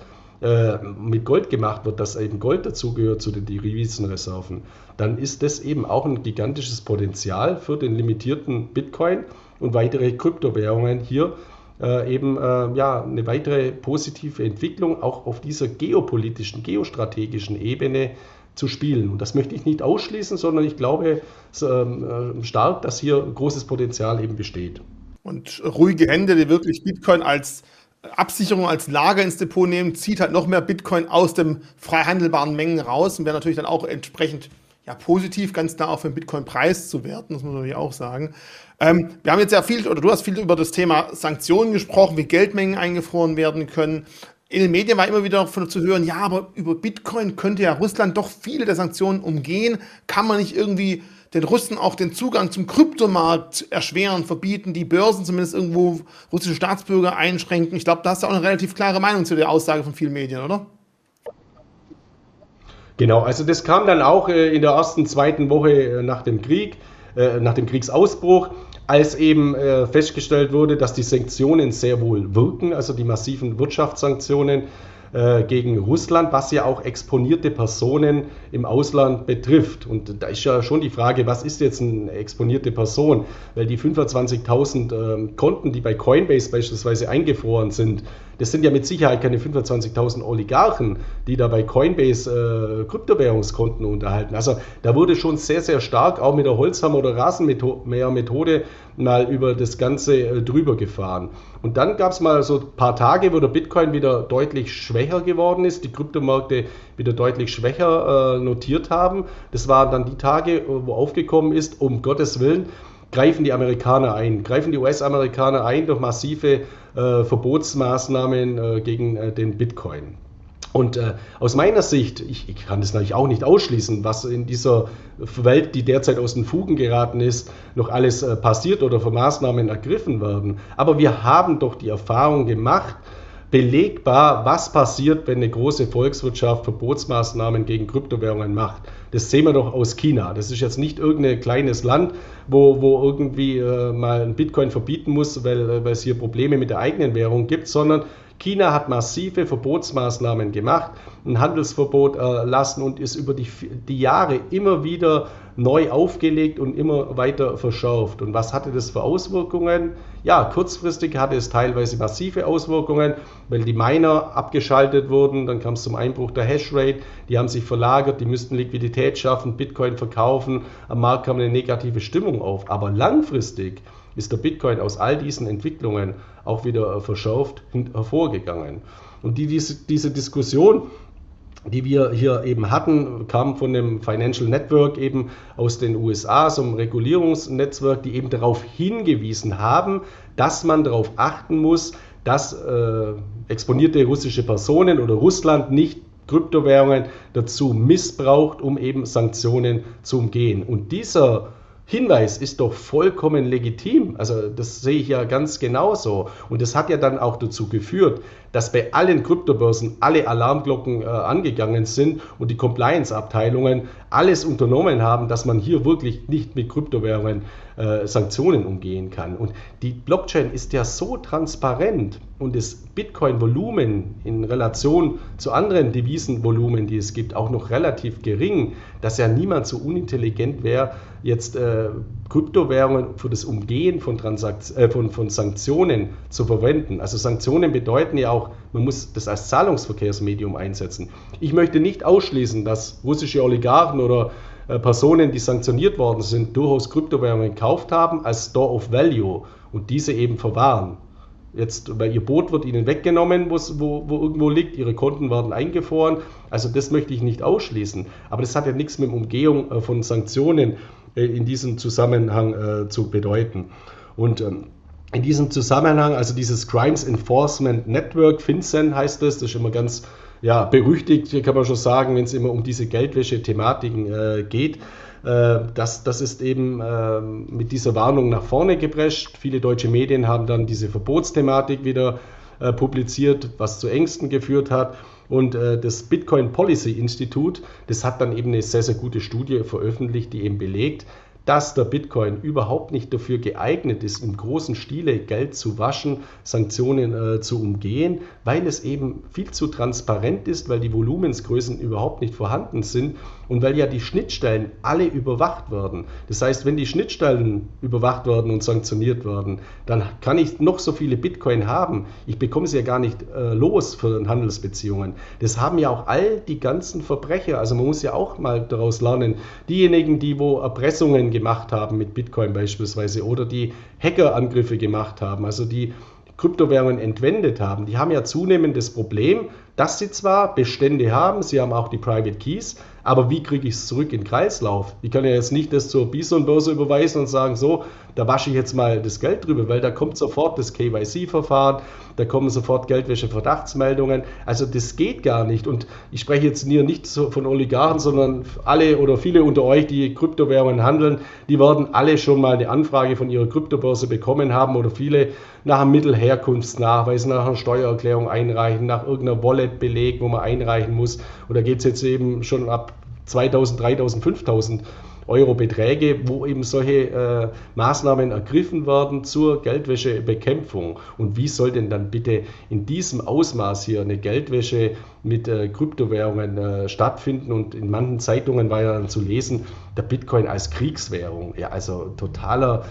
mit Gold gemacht wird, dass eben Gold dazugehört zu den Devisenreserven, dann ist das eben auch ein gigantisches Potenzial für den limitierten Bitcoin und weitere Kryptowährungen hier eine weitere positive Entwicklung auch auf dieser geopolitischen, geostrategischen Ebene zu spielen. Und das möchte ich nicht ausschließen, sondern ich glaube stark, dass hier großes Potenzial eben besteht. Und ruhige Hände, die wirklich Bitcoin als Absicherung, als Lager ins Depot nehmen, zieht halt noch mehr Bitcoin aus dem frei handelbaren Mengen raus und wäre natürlich dann auch entsprechend positiv, ganz klar auch für den Bitcoin-Preis zu werten, das muss man natürlich auch sagen. Wir haben jetzt ja viel, oder du hast viel über das Thema Sanktionen gesprochen, wie Geldmengen eingefroren werden können. In den Medien war immer wieder zu hören, ja, aber über Bitcoin könnte ja Russland doch viele der Sanktionen umgehen. Kann man nicht irgendwie den Russen auch den Zugang zum Kryptomarkt erschweren, verbieten, die Börsen zumindest irgendwo russische Staatsbürger einschränken? Ich glaube, da hast du auch eine relativ klare Meinung zu der Aussage von vielen Medien, oder? Genau, also das kam dann auch in der ersten, zweiten Woche nach dem Krieg, nach dem Kriegsausbruch, als eben festgestellt wurde, dass die Sanktionen sehr wohl wirken, also die massiven Wirtschaftssanktionen gegen Russland, was ja auch exponierte Personen im Ausland betrifft. Und da ist ja schon die Frage, was ist jetzt eine exponierte Person? Weil die 25.000 Konten, die bei Coinbase beispielsweise eingefroren sind, das sind ja mit Sicherheit keine 25.000 Oligarchen, die da bei Coinbase Kryptowährungskonten unterhalten. Also da wurde schon sehr, sehr stark auch mit der Holzhammer- oder Rasenmäher-Methode mal über das Ganze drüber gefahren. Und dann gab es mal so ein paar Tage, wo der Bitcoin wieder deutlich schwächer geworden ist, die Kryptomärkte wieder deutlich schwächer notiert haben. Das waren dann die Tage, wo aufgekommen ist, um Gottes Willen, greifen die Amerikaner ein, greifen die US-Amerikaner ein durch massive Verbotsmaßnahmen gegen den Bitcoin. Und aus meiner Sicht, ich kann das natürlich auch nicht ausschließen, was in dieser Welt, die derzeit aus den Fugen geraten ist, noch alles passiert oder für Maßnahmen ergriffen werden. Aber wir haben doch die Erfahrung gemacht, belegbar, was passiert, wenn eine große Volkswirtschaft Verbotsmaßnahmen gegen Kryptowährungen macht. Das sehen wir doch aus China. Das ist jetzt nicht irgendein kleines Land, wo irgendwie mal ein Bitcoin verbieten muss, weil es hier Probleme mit der eigenen Währung gibt, sondern China hat massive Verbotsmaßnahmen gemacht, ein Handelsverbot erlassen und ist über die Jahre immer wieder neu aufgelegt und immer weiter verschärft. Und was hatte das für Auswirkungen? Ja, kurzfristig hatte es teilweise massive Auswirkungen, weil die Miner abgeschaltet wurden, dann kam es zum Einbruch der Hashrate, die haben sich verlagert, die müssten Liquidität schaffen, Bitcoin verkaufen, am Markt kam eine negative Stimmung auf. Aber langfristig ist der Bitcoin aus all diesen Entwicklungen auch wieder verschärft hervorgegangen. Und diese Diskussion, die wir hier eben hatten, kam von dem Financial Network eben aus den USA, so einem Regulierungsnetzwerk, die eben darauf hingewiesen haben, dass man darauf achten muss, dass exponierte russische Personen oder Russland nicht Kryptowährungen dazu missbraucht, um eben Sanktionen zu umgehen. Und dieser Hinweis ist doch vollkommen legitim, also das sehe ich ja ganz genauso. Und das hat ja dann auch dazu geführt, dass bei allen Kryptobörsen alle Alarmglocken angegangen sind und die Compliance-Abteilungen alles unternommen haben, dass man hier wirklich nicht mit Kryptowährungen Sanktionen umgehen kann. Und die Blockchain ist ja so transparent und das Bitcoin-Volumen in Relation zu anderen Devisenvolumen, die es gibt, auch noch relativ gering, dass ja niemand so unintelligent wäre, jetzt Kryptowährungen für das Umgehen von Sanktionen zu verwenden. Also Sanktionen bedeuten ja auch, man muss das als Zahlungsverkehrsmedium einsetzen. Ich möchte nicht ausschließen, dass russische Oligarchen oder Personen, die sanktioniert worden sind, durchaus Kryptowährungen gekauft haben als Store of Value und diese eben verwahren. Jetzt, weil ihr Boot wird ihnen weggenommen, wo irgendwo liegt, ihre Konten werden eingefroren. Also das möchte ich nicht ausschließen. Aber das hat ja nichts mit Umgehung von Sanktionen in diesem Zusammenhang zu bedeuten. Und in diesem Zusammenhang, also dieses Crimes Enforcement Network, FinCEN heißt das ist immer ganz berüchtigt, hier kann man schon sagen, wenn es immer um diese Geldwäsche-Thematiken geht. Das ist eben mit dieser Warnung nach vorne geprescht. Viele deutsche Medien haben dann diese Verbotsthematik wieder publiziert, was zu Ängsten geführt hat. Und das Bitcoin Policy Institute, das hat dann eben eine sehr, sehr gute Studie veröffentlicht, die eben belegt, dass der Bitcoin überhaupt nicht dafür geeignet ist, im großen Stile Geld zu waschen, Sanktionen zu umgehen, weil es eben viel zu transparent ist, weil die Volumensgrößen überhaupt nicht vorhanden sind und weil ja die Schnittstellen alle überwacht werden. Das heißt, wenn die Schnittstellen überwacht werden und sanktioniert werden, dann kann ich noch so viele Bitcoin haben. Ich bekomme es ja gar nicht los für Handelsbeziehungen. Das haben ja auch all die ganzen Verbrecher. Also man muss ja auch mal daraus lernen, diejenigen, die wo Erpressungen gemacht haben mit Bitcoin beispielsweise oder die Hackerangriffe gemacht haben, also die Kryptowährungen entwendet haben, die haben ja zunehmend das Problem, dass sie zwar Bestände haben, sie haben auch die Private Keys, aber wie kriege ich es zurück in den Kreislauf? Ich kann ja jetzt nicht das zur BISON-Börse überweisen und sagen, so, da wasche ich jetzt mal das Geld drüber, weil da kommt sofort das KYC-Verfahren, da kommen sofort Geldwäsche-Verdachtsmeldungen, also das geht gar nicht. Und ich spreche jetzt hier nicht von Oligarchen, sondern alle oder viele unter euch, die Kryptowährungen handeln, die werden alle schon mal eine Anfrage von ihrer Kryptobörse bekommen haben oder viele nach einem Mittelherkunftsnachweis, nach einer Steuererklärung einreichen, nach irgendeiner Wallet-Beleg, wo man einreichen muss. Und da geht es jetzt eben schon ab 2.000, 3.000, 5.000 Euro Beträge, wo eben solche Maßnahmen ergriffen werden zur Geldwäschebekämpfung. Und wie soll denn dann bitte in diesem Ausmaß hier eine Geldwäsche mit Kryptowährungen stattfinden? Und in manchen Zeitungen war ja dann zu lesen, der Bitcoin als Kriegswährung. Ja, also totaler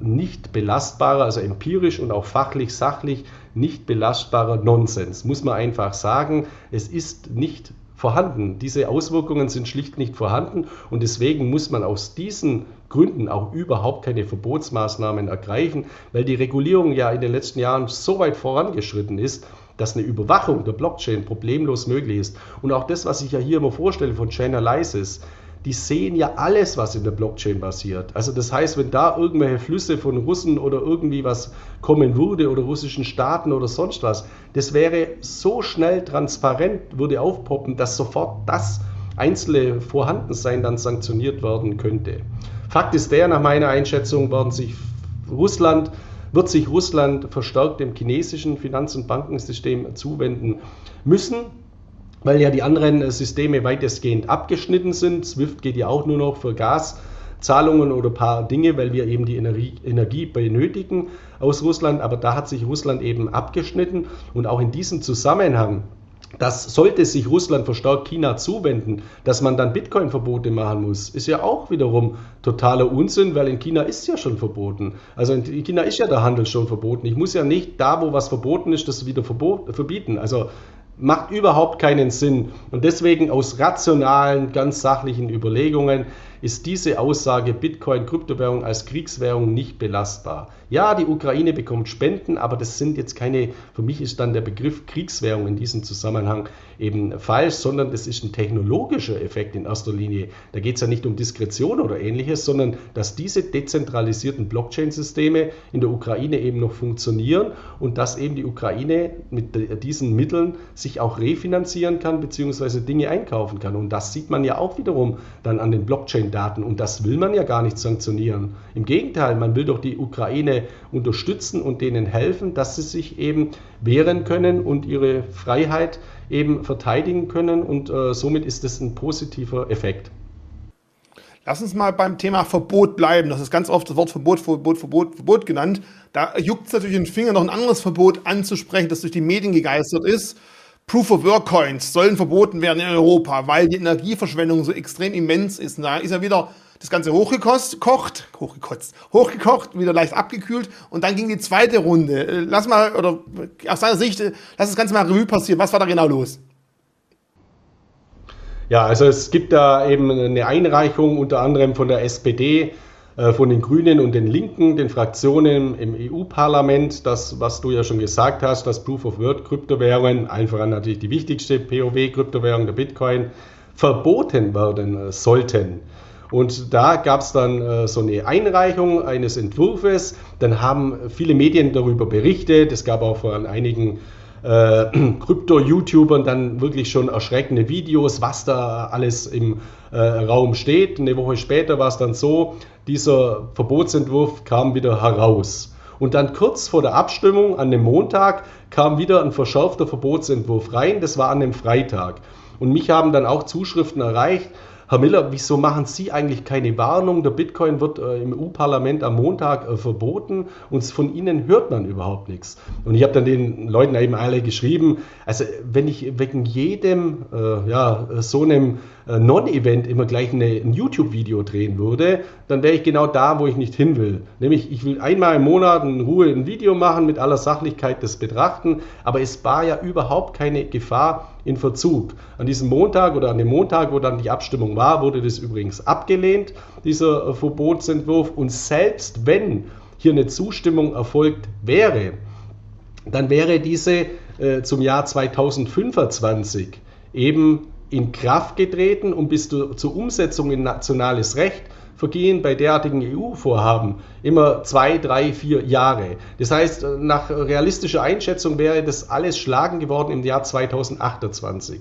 nicht belastbarer, also empirisch und auch fachlich, sachlich nicht belastbarer Nonsens, muss man einfach sagen. Es ist nicht vorhanden. Diese Auswirkungen sind schlicht nicht vorhanden und deswegen muss man aus diesen Gründen auch überhaupt keine Verbotsmaßnahmen ergreifen, weil die Regulierung ja in den letzten Jahren so weit vorangeschritten ist, dass eine Überwachung der Blockchain problemlos möglich ist. Und auch das, was ich ja hier immer vorstelle von Chainalysis, die sehen ja alles, was in der Blockchain passiert. Also das heißt, wenn da irgendwelche Flüsse von Russen oder irgendwie was kommen würde oder russischen Staaten oder sonst was, das wäre so schnell transparent, würde aufpoppen, dass sofort das einzelne Vorhandensein dann sanktioniert werden könnte. Fakt ist der, nach meiner Einschätzung wird sich Russland verstärkt dem chinesischen Finanz- und Bankensystem zuwenden müssen, weil ja die anderen Systeme weitestgehend abgeschnitten sind. SWIFT geht ja auch nur noch für Gas, Zahlungen oder ein paar Dinge, weil wir eben die Energie benötigen aus Russland. Aber da hat sich Russland eben abgeschnitten. Und auch in diesem Zusammenhang, dass sollte sich Russland verstärkt China zuwenden, dass man dann Bitcoin-Verbote machen muss, ist ja auch wiederum totaler Unsinn, weil in China ist ja schon verboten. Also in China ist ja der Handel schon verboten. Ich muss ja nicht da, wo was verboten ist, das wieder verbieten. Also macht überhaupt keinen Sinn. Und deswegen aus rationalen, ganz sachlichen Überlegungen ist diese Aussage Bitcoin, Kryptowährung als Kriegswährung nicht belastbar. Ja, die Ukraine bekommt Spenden, aber das sind jetzt keine, für mich ist dann der Begriff Kriegswährung in diesem Zusammenhang eben falsch, sondern das ist ein technologischer Effekt in erster Linie. Da geht es ja nicht um Diskretion oder Ähnliches, sondern dass diese dezentralisierten Blockchain-Systeme in der Ukraine eben noch funktionieren und dass eben die Ukraine mit diesen Mitteln sich auch refinanzieren kann bzw. Dinge einkaufen kann. Und das sieht man ja auch wiederum dann an den Blockchain Daten. Und das will man ja gar nicht sanktionieren. Im Gegenteil, man will doch die Ukraine unterstützen und denen helfen, dass sie sich eben wehren können und ihre Freiheit eben verteidigen können. Und somit ist das ein positiver Effekt. Lass uns mal beim Thema Verbot bleiben. Das ist ganz oft das Wort Verbot genannt. Da juckt es natürlich den Finger, noch ein anderes Verbot anzusprechen, das durch die Medien gegeistert ist. Proof-of-Work-Coins sollen verboten werden in Europa, weil die Energieverschwendung so extrem immens ist. Und da ist ja wieder das Ganze hochgekocht, wieder leicht abgekühlt. Und dann ging die zweite Runde. Lass mal, oder aus deiner Sicht, lass das Ganze mal Revue passieren. Was war da genau los? Ja, also es gibt da eben eine Einreichung unter anderem von der SPD, von den Grünen und den Linken, den Fraktionen im EU-Parlament, das, was du ja schon gesagt hast, das Proof-of-Work-Kryptowährungen, einfach natürlich die wichtigste POW-Kryptowährung, der Bitcoin, verboten werden sollten. Und da gab es dann so eine Einreichung eines Entwurfs, dann haben viele Medien darüber berichtet, es gab auch von einigen Krypto-YouTubern dann wirklich schon erschreckende Videos, was da alles im Raum steht. Eine Woche später war es dann so, dieser Verbotsentwurf kam wieder heraus. Und dann kurz vor der Abstimmung, an dem Montag, kam wieder ein verschärfter Verbotsentwurf rein. Das war an dem Freitag. Und mich haben dann auch Zuschriften erreicht, Herr Miller, wieso machen Sie eigentlich keine Warnung? Der Bitcoin wird im EU-Parlament am Montag verboten und von Ihnen hört man überhaupt nichts. Und ich habe dann den Leuten eben alle geschrieben, also wenn ich wegen jedem so einem Non-Event immer gleich ein YouTube-Video drehen würde, dann wäre ich genau da, wo ich nicht hin will. Nämlich, ich will einmal im Monat in Ruhe ein Video machen, mit aller Sachlichkeit das betrachten, aber es war ja überhaupt keine Gefahr in Verzug. An diesem Montag oder an dem Montag, wo dann die Abstimmung war, wurde das übrigens abgelehnt, dieser Verbotsentwurf. Und selbst wenn hier eine Zustimmung erfolgt wäre, dann wäre diese zum Jahr 2025 eben in Kraft getreten und bis zur Umsetzung in nationales Recht vergehen bei derartigen EU-Vorhaben immer 2, 3, 4 Jahre. Das heißt, nach realistischer Einschätzung wäre das alles schlagen geworden im Jahr 2028.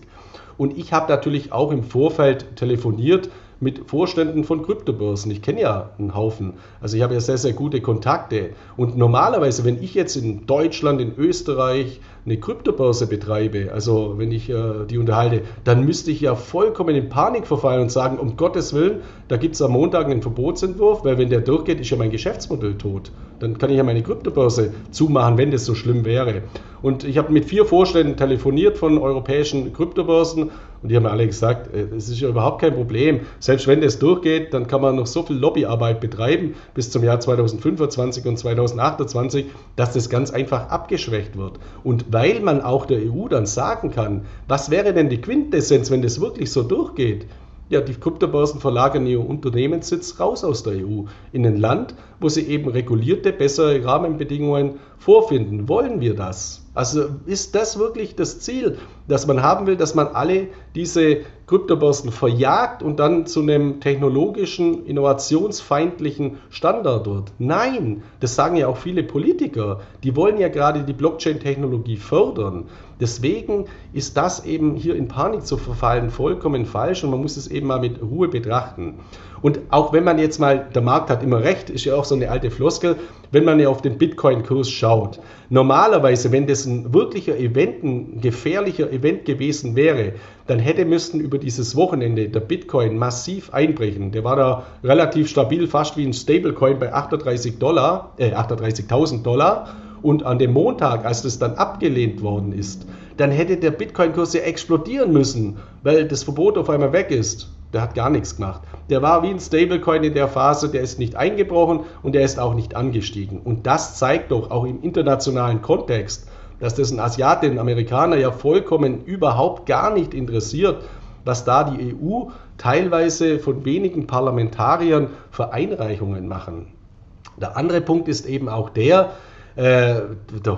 Und ich habe natürlich auch im Vorfeld telefoniert mit Vorständen von Kryptobörsen. Ich kenne ja einen Haufen. Also ich habe ja sehr, sehr gute Kontakte. Und normalerweise, wenn ich jetzt in Deutschland, in Österreich eine Kryptobörse betreibe, also wenn ich die unterhalte, dann müsste ich ja vollkommen in Panik verfallen und sagen, um Gottes Willen, da gibt es am Montag einen Verbotsentwurf, weil wenn der durchgeht, ist ja mein Geschäftsmodell tot. Dann kann ich ja meine Kryptobörse zumachen, wenn das so schlimm wäre. Und ich habe mit 4 Vorständen telefoniert von europäischen Kryptobörsen und die haben alle gesagt, es ist ja überhaupt kein Problem. Selbst wenn das durchgeht, dann kann man noch so viel Lobbyarbeit betreiben bis zum Jahr 2025 und 2028, dass das ganz einfach abgeschwächt wird. Und weil man auch der EU dann sagen kann, was wäre denn die Quintessenz, wenn das wirklich so durchgeht? Ja, die Kryptobörsen verlagern ihren Unternehmenssitz raus aus der EU in ein Land, wo sie eben regulierte, bessere Rahmenbedingungen vorfinden. Wollen wir das? Also ist das wirklich das Ziel, das man haben will, dass man alle diese Kryptobörsen verjagt und dann zu einem technologischen, innovationsfeindlichen Standard wird? Nein, das sagen ja auch viele Politiker. Die wollen ja gerade die Blockchain-Technologie fördern. Deswegen ist das eben hier in Panik zu verfallen vollkommen falsch und man muss es eben mal mit Ruhe betrachten. Und auch wenn man jetzt mal, der Markt hat immer recht, ist ja auch so eine alte Floskel, wenn man ja auf den Bitcoin-Kurs schaut. Normalerweise, wenn das ein wirklicher Event, ein gefährlicher Event gewesen wäre, dann hätte müssten über dieses Wochenende der Bitcoin massiv einbrechen. Der war da relativ stabil, fast wie ein Stablecoin bei $38.000. Und an dem Montag, als das dann abgelehnt worden ist, dann hätte der Bitcoin-Kurs ja explodieren müssen, weil das Verbot auf einmal weg ist. Der hat gar nichts gemacht. Der war wie ein Stablecoin in der Phase, der ist nicht eingebrochen und der ist auch nicht angestiegen. Und das zeigt doch auch im internationalen Kontext, dass das ein Asiate, ein Amerikaner ja vollkommen überhaupt gar nicht interessiert, was da die EU teilweise von wenigen Parlamentariern für Einreichungen machen. Der andere Punkt ist eben auch der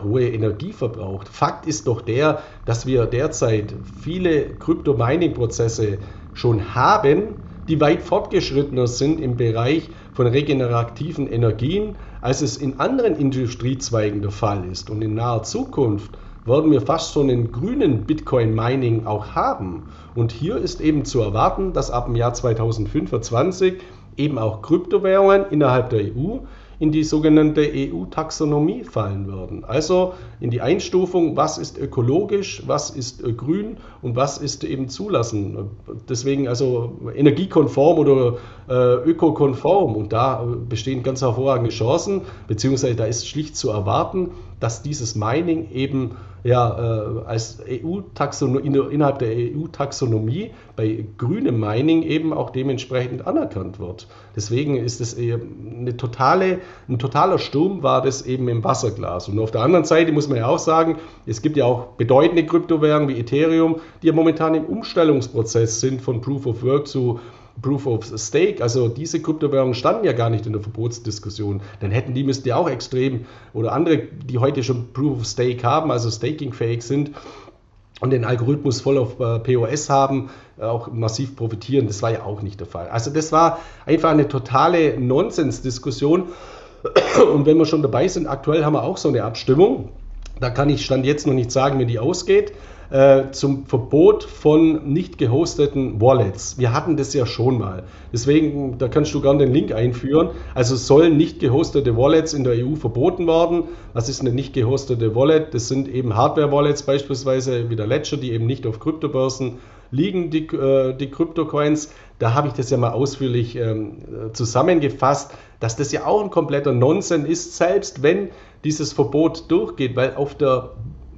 hohe Energieverbrauch. Fakt ist doch der, dass wir derzeit viele Krypto-Mining-Prozesse schon haben, die weit fortgeschrittener sind im Bereich von regenerativen Energien, als es in anderen Industriezweigen der Fall ist. Und in naher Zukunft werden wir fast so einen grünen Bitcoin-Mining auch haben. Und hier ist eben zu erwarten, dass ab dem Jahr 2025 eben auch Kryptowährungen innerhalb der EU in die sogenannte EU-Taxonomie fallen würden. Also in die Einstufung, was ist ökologisch, was ist grün und was ist eben zulassen. Deswegen also energiekonform oder ökokonform. Und da bestehen ganz hervorragende Chancen, beziehungsweise da ist schlicht zu erwarten, dass dieses Mining eben ja, als innerhalb der EU-Taxonomie bei grünem Mining eben auch dementsprechend anerkannt wird. Deswegen ist es ein totaler Sturm, war das eben im Wasserglas. Und auf der anderen Seite muss man ja auch sagen, es gibt ja auch bedeutende Kryptowährungen wie Ethereum, die ja momentan im Umstellungsprozess sind von Proof of Work zu Proof of Stake, also diese Kryptowährungen standen ja gar nicht in der Verbotsdiskussion. Dann hätten die, müssten ja auch extrem, oder andere, die heute schon Proof of Stake haben, also staking-fähig sind und den Algorithmus voll auf POS haben, auch massiv profitieren. Das war ja auch nicht der Fall. Also das war einfach eine totale Nonsensdiskussion. Und wenn wir schon dabei sind, aktuell haben wir auch so eine Abstimmung. Da kann ich Stand jetzt noch nicht sagen, wie die ausgeht. Zum Verbot von nicht gehosteten Wallets. Wir hatten das ja schon mal. Deswegen, da kannst du gerne den Link einführen. Also sollen nicht gehostete Wallets in der EU verboten werden. Was ist eine nicht gehostete Wallet? Das sind eben Hardware-Wallets beispielsweise wie der Ledger, die eben nicht auf Kryptobörsen liegen, die Kryptocoins. Da habe ich das ja mal ausführlich zusammengefasst, dass das ja auch ein kompletter Nonsens ist, selbst wenn dieses Verbot durchgeht, weil auf der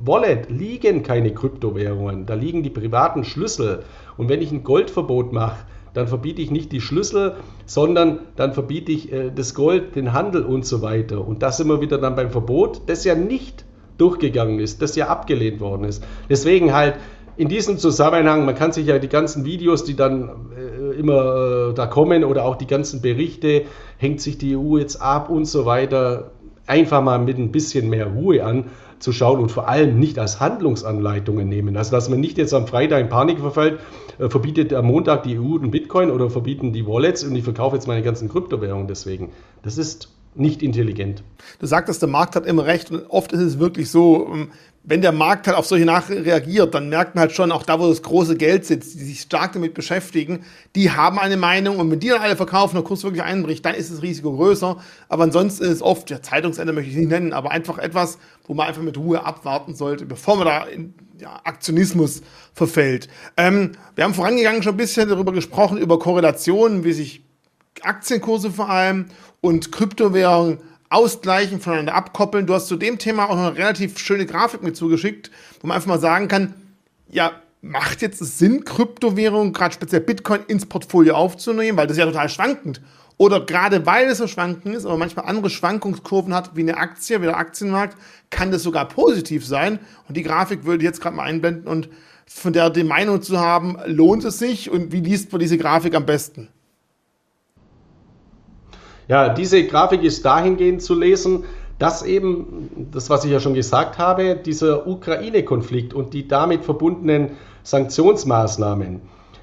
Wallet liegen keine Kryptowährungen, da liegen die privaten Schlüssel. Und wenn ich ein Goldverbot mache, dann verbiete ich nicht die Schlüssel, sondern dann verbiete ich das Gold, den Handel und so weiter. Und da sind wir wieder dann beim Verbot, das ja nicht durchgegangen ist, das ja abgelehnt worden ist. Deswegen halt in diesem Zusammenhang, man kann sich ja die ganzen Videos, die dann immer da kommen oder auch die ganzen Berichte, hängt sich die EU jetzt ab und so weiter, einfach mal mit ein bisschen mehr Ruhe an zu schauen und vor allem nicht als Handlungsanleitungen nehmen. Also dass man nicht jetzt am Freitag in Panik verfällt, verbietet am Montag die EU den Bitcoin oder verbieten die Wallets und ich verkaufe jetzt meine ganzen Kryptowährungen deswegen. Das ist nicht intelligent. Du sagtest, der Markt hat immer recht und oft ist es wirklich so, wenn der Markt halt auf solche Nachrichten reagiert, dann merkt man halt schon, auch da, wo das große Geld sitzt, die sich stark damit beschäftigen, die haben eine Meinung und wenn die dann alle verkaufen, der Kurs wirklich einbricht, dann ist das Risiko größer. Aber ansonsten ist es oft, ja, Zeitungsende möchte ich nicht nennen, aber einfach etwas, wo man einfach mit Ruhe abwarten sollte, bevor man da in Aktionismus verfällt. Wir haben vorangegangen schon ein bisschen darüber gesprochen, über Korrelationen, wie sich Aktienkurse vor allem und Kryptowährungen ausgleichen, voneinander abkoppeln. Du hast zu dem Thema auch noch eine relativ schöne Grafik mit zugeschickt, wo man einfach mal sagen kann, ja, macht jetzt Sinn, Kryptowährungen, gerade speziell Bitcoin, ins Portfolio aufzunehmen, weil das ist ja total schwankend. Oder gerade weil es so schwankend ist, aber manchmal andere Schwankungskurven hat wie eine Aktie, wie der Aktienmarkt, kann das sogar positiv sein. Und die Grafik würde ich jetzt gerade mal einblenden und von der die Meinung zu haben, lohnt es sich und wie liest man diese Grafik am besten? Ja, diese Grafik ist dahingehend zu lesen, dass eben, das was ich ja schon gesagt habe, dieser Ukraine-Konflikt und die damit verbundenen Sanktionsmaßnahmen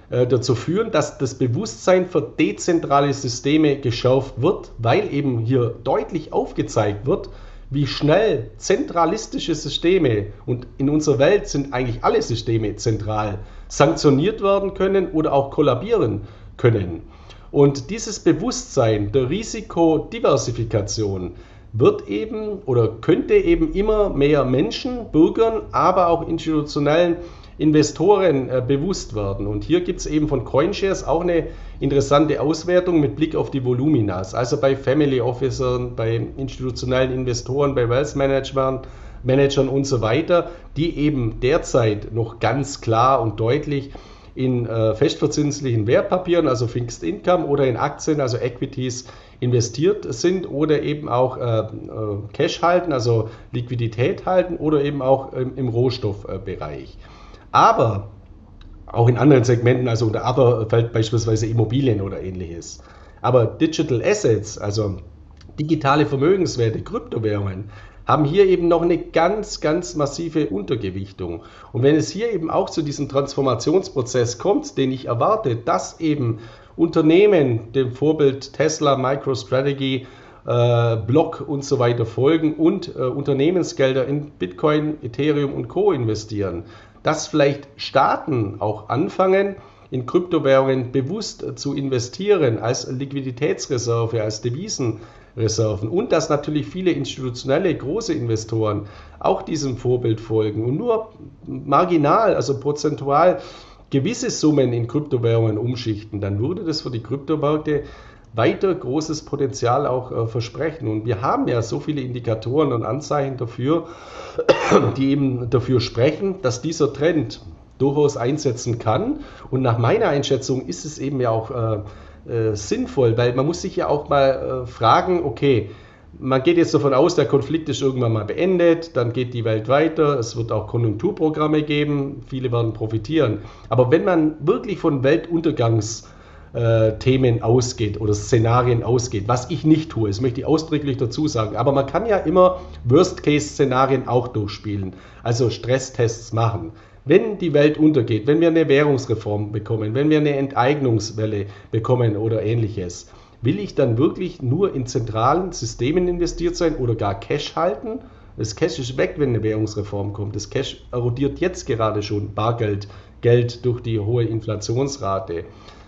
dazu führen, dass das Bewusstsein für dezentrale Systeme geschärft wird, weil eben hier deutlich aufgezeigt wird, wie schnell zentralistische Systeme, und in unserer Welt sind eigentlich alle Systeme zentral, sanktioniert werden können oder auch kollabieren können. Und dieses Bewusstsein der Risikodiversifikation wird eben oder könnte eben immer mehr Menschen, Bürgern, aber auch institutionellen Investoren bewusst werden. Und hier gibt es eben von CoinShares auch eine interessante Auswertung mit Blick auf die Voluminas. Also bei Family Officern, bei institutionellen Investoren, bei Wealth Managern und so weiter, die eben derzeit noch ganz klar und deutlich in festverzinslichen Wertpapieren, also Fixed Income oder in Aktien, also Equities, investiert sind oder eben auch Cash halten, also Liquidität halten oder eben auch im Rohstoffbereich. Aber auch in anderen Segmenten, also unter Other fällt beispielsweise Immobilien oder ähnliches. Aber Digital Assets, also digitale Vermögenswerte, Kryptowährungen, haben hier eben noch eine ganz, ganz massive Untergewichtung. Und wenn es hier eben auch zu diesem Transformationsprozess kommt, den ich erwarte, dass eben Unternehmen dem Vorbild Tesla, MicroStrategy, Block und so weiter folgen und Unternehmensgelder in Bitcoin, Ethereum und Co. investieren, dass vielleicht Staaten auch anfangen, in Kryptowährungen bewusst zu investieren als Liquiditätsreserve, als Devisenreserven und dass natürlich viele institutionelle große Investoren auch diesem Vorbild folgen und nur marginal, also prozentual gewisse Summen in Kryptowährungen umschichten, dann würde das für die Kryptomärkte weiter großes Potenzial auch versprechen. Und wir haben ja so viele Indikatoren und Anzeichen dafür, die eben dafür sprechen, dass dieser Trend durchaus einsetzen kann. Und nach meiner Einschätzung ist es eben ja auch sinnvoll, weil man muss sich ja auch mal fragen, okay, man geht jetzt davon aus, der Konflikt ist irgendwann mal beendet, dann geht die Welt weiter, es wird auch Konjunkturprogramme geben, viele werden profitieren. Aber wenn man wirklich von Weltuntergangsthemen ausgeht oder Szenarien ausgeht, was ich nicht tue, das möchte ich ausdrücklich dazu sagen, aber man kann ja immer Worst-Case-Szenarien auch durchspielen, also Stresstests machen. Wenn die Welt untergeht, wenn wir eine Währungsreform bekommen, wenn wir eine Enteignungswelle bekommen oder ähnliches, will ich dann wirklich nur in zentralen Systemen investiert sein oder gar Cash halten? Das Cash ist weg, wenn eine Währungsreform kommt. Das Cash erodiert jetzt gerade schon Bargeld, Geld durch die hohe Inflationsrate.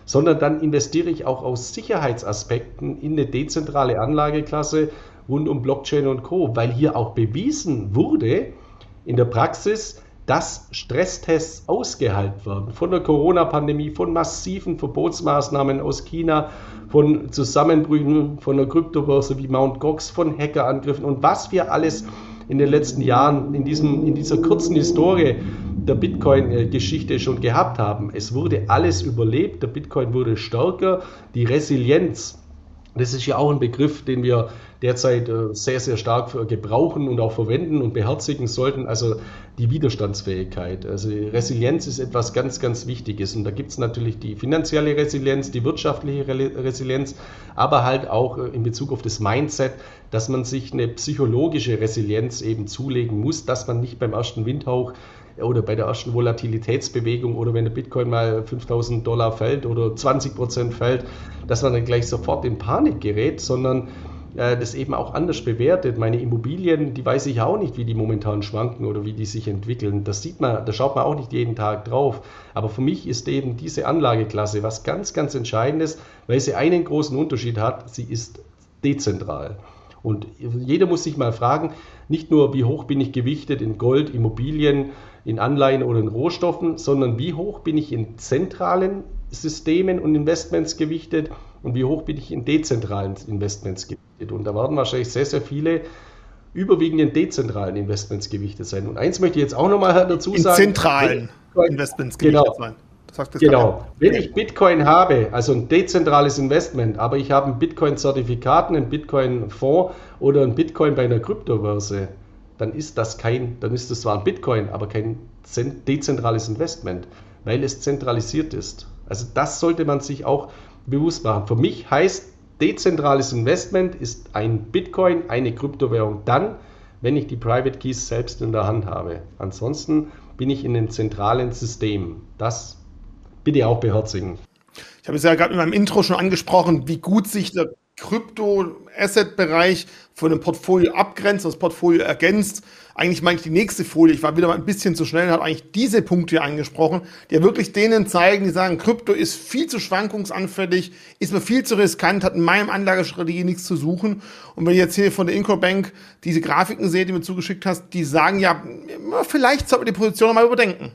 Sondern dann investiere ich auch aus Sicherheitsaspekten in eine dezentrale Anlageklasse rund um Blockchain und Co., weil hier auch bewiesen wurde in der Praxis, dass Stresstests ausgehalten werden von der Corona-Pandemie, von massiven Verbotsmaßnahmen aus China, von Zusammenbrüchen von der Kryptobörse wie Mount Gox, von Hackerangriffen und was wir alles in den letzten Jahren in dieser kurzen Historie der Bitcoin-Geschichte schon gehabt haben. Es wurde alles überlebt, der Bitcoin wurde stärker, die Resilienz. Das ist ja auch ein Begriff, den wir derzeit sehr, sehr stark gebrauchen und auch verwenden und beherzigen sollten, also die Widerstandsfähigkeit. Also Resilienz ist etwas ganz, ganz Wichtiges und da gibt es natürlich die finanzielle Resilienz, die wirtschaftliche Resilienz, aber halt auch in Bezug auf das Mindset, dass man sich eine psychologische Resilienz eben zulegen muss, dass man nicht beim ersten Windhauch oder bei der ersten Volatilitätsbewegung oder wenn der Bitcoin mal $5.000 fällt oder 20% fällt, dass man dann gleich sofort in Panik gerät, sondern das eben auch anders bewertet. Meine Immobilien, die weiß ich auch nicht, wie die momentan schwanken oder wie die sich entwickeln. Das sieht man, da schaut man auch nicht jeden Tag drauf. Aber für mich ist eben diese Anlageklasse was ganz, ganz Entscheidendes, weil sie einen großen Unterschied hat, sie ist dezentral. Und jeder muss sich mal fragen, nicht nur wie hoch bin ich gewichtet in Gold, Immobilien, in Anleihen oder in Rohstoffen, sondern wie hoch bin ich in zentralen Systemen und Investments gewichtet und wie hoch bin ich in dezentralen Investments gewichtet. Und da werden wahrscheinlich sehr, sehr viele überwiegend in dezentralen Investments gewichtet sein. Und eins möchte ich jetzt auch nochmal dazu sagen. In zentralen Investments gewichtet sein. Genau. Wenn ich Bitcoin habe, also ein dezentrales Investment, aber ich habe ein Bitcoin-Zertifikat, einen Bitcoin-Fonds oder ein Bitcoin bei einer Kryptobörse, dann ist das zwar ein Bitcoin, aber kein dezentrales Investment, weil es zentralisiert ist. Also das sollte man sich auch bewusst machen. Für mich heißt, dezentrales Investment ist ein Bitcoin, eine Kryptowährung dann, wenn ich die Private Keys selbst in der Hand habe. Ansonsten bin ich in einem zentralen System. Das bitte auch beherzigen. Ich habe es ja gerade in meinem Intro schon angesprochen, wie gut sich der Krypto-Asset-Bereich von dem Portfolio abgrenzt, das Portfolio ergänzt. Eigentlich meine ich die nächste Folie, ich war wieder mal ein bisschen zu schnell, habe eigentlich diese Punkte hier angesprochen, die ja wirklich denen zeigen, die sagen, Krypto ist viel zu schwankungsanfällig, ist mir viel zu riskant, hat in meinem Anlagestrategie nichts zu suchen. Und wenn ihr jetzt hier von der Incorbank diese Grafiken seht, die mir zugeschickt hast, die sagen ja, vielleicht sollten wir die Position nochmal überdenken.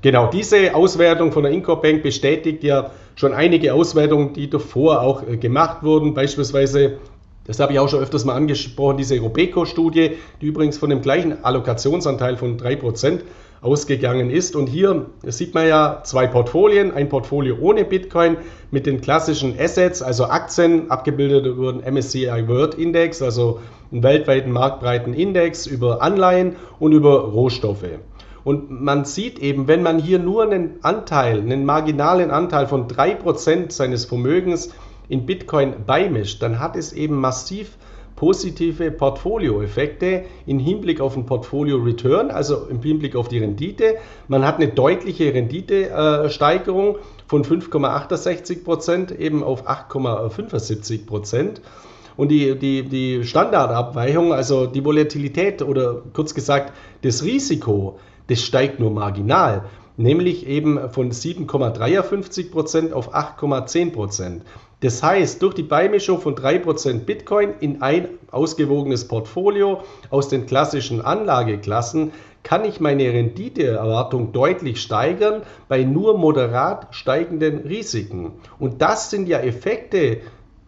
Genau, diese Auswertung von der Incorbank bestätigt ja schon einige Auswertungen, die davor auch gemacht wurden, beispielsweise, das habe ich auch schon öfters mal angesprochen, diese Robeco-Studie, die übrigens von dem gleichen Allokationsanteil von 3% ausgegangen ist. Und hier sieht man ja zwei Portfolien, ein Portfolio ohne Bitcoin mit den klassischen Assets, also Aktien, abgebildet über den MSCI World Index, also einen weltweiten marktbreiten Index, über Anleihen und über Rohstoffe. Und man sieht eben, wenn man hier nur einen Anteil, einen marginalen Anteil von 3% seines Vermögens in Bitcoin beimischt, dann hat es eben massiv positive Portfolioeffekte im Hinblick auf den Portfolio Return, also im Hinblick auf die Rendite. Man hat eine deutliche Renditesteigerung von 5,68% eben auf 8,75%. Und die Standardabweichung, also die Volatilität oder kurz gesagt das Risiko, das steigt nur marginal, nämlich eben von 7,53% auf 8,10%. Das heißt, durch die Beimischung von 3% Bitcoin in ein ausgewogenes Portfolio aus den klassischen Anlageklassen kann ich meine Renditeerwartung deutlich steigern bei nur moderat steigenden Risiken. Und das sind ja Effekte,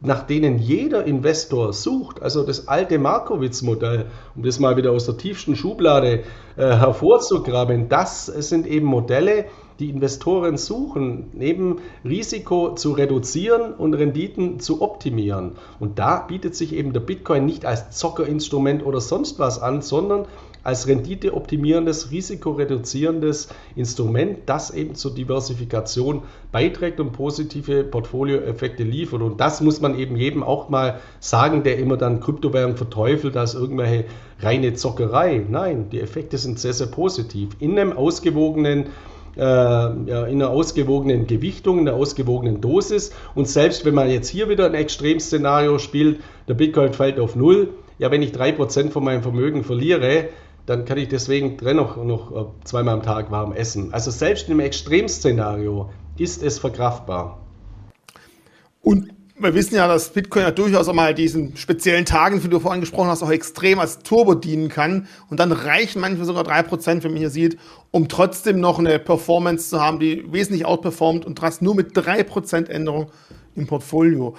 nach denen jeder Investor sucht, also das alte Markowitz-Modell, um das mal wieder aus der tiefsten Schublade hervorzugraben, das sind eben Modelle, die Investoren suchen, eben Risiko zu reduzieren und Renditen zu optimieren. Und da bietet sich eben der Bitcoin nicht als Zockerinstrument oder sonst was an, sondern als renditeoptimierendes, risikoreduzierendes Instrument, das eben zur Diversifikation beiträgt und positive Portfolioeffekte liefert. Und das muss man eben jedem auch mal sagen, der immer dann Kryptowährung verteufelt als irgendwelche reine Zockerei. Nein, die Effekte sind sehr, sehr positiv. In einem ausgewogenen in einer ausgewogenen Gewichtung, in einer ausgewogenen Dosis. Und selbst wenn man jetzt hier wieder ein Extremszenario spielt, der Bitcoin fällt auf Null, ja, wenn ich 3% von meinem Vermögen verliere, dann kann ich deswegen dennoch noch zweimal am Tag warm essen. Also selbst im Extremszenario ist es verkraftbar. Und wir wissen ja, dass Bitcoin ja durchaus auch mal diesen speziellen Tagen, wie du vorhin gesprochen hast, auch extrem als Turbo dienen kann. Und dann reichen manchmal sogar 3%, wenn man hier sieht, um trotzdem noch eine Performance zu haben, die wesentlich outperformt und das nur mit 3% Änderung im Portfolio.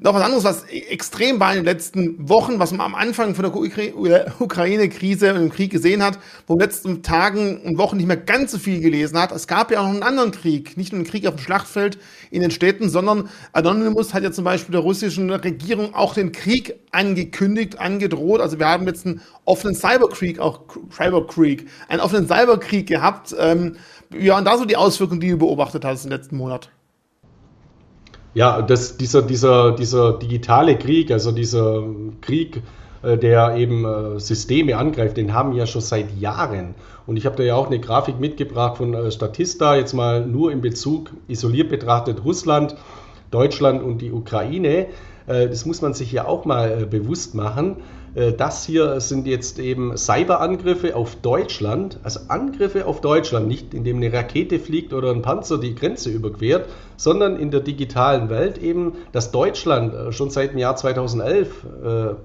Noch was anderes, was extrem war in den letzten Wochen, was man am Anfang von der Ukraine-Krise und dem Krieg gesehen hat, wo in den letzten Tagen und Wochen nicht mehr ganz so viel gelesen hat. Es gab ja auch noch einen anderen Krieg, nicht nur einen Krieg auf dem Schlachtfeld in den Städten, sondern Anonymous hat ja zum Beispiel der russischen Regierung auch den Krieg angekündigt, angedroht. Also wir haben jetzt einen offenen Cyberkrieg, auch einen offenen Cyberkrieg gehabt. Ja, und da so die Auswirkungen, die du beobachtet hast im letzten Monat. Ja, dieser digitale Krieg, also dieser Krieg, der eben Systeme angreift, den haben wir ja schon seit Jahren. Und ich habe da ja auch eine Grafik mitgebracht von Statista, jetzt mal nur in Bezug, isoliert betrachtet, Russland, Deutschland und die Ukraine. Das muss man sich ja auch mal bewusst machen. Das hier sind jetzt eben Cyberangriffe auf Deutschland, also Angriffe auf Deutschland, nicht indem eine Rakete fliegt oder ein Panzer die Grenze überquert, sondern in der digitalen Welt eben, dass Deutschland schon seit dem Jahr 2011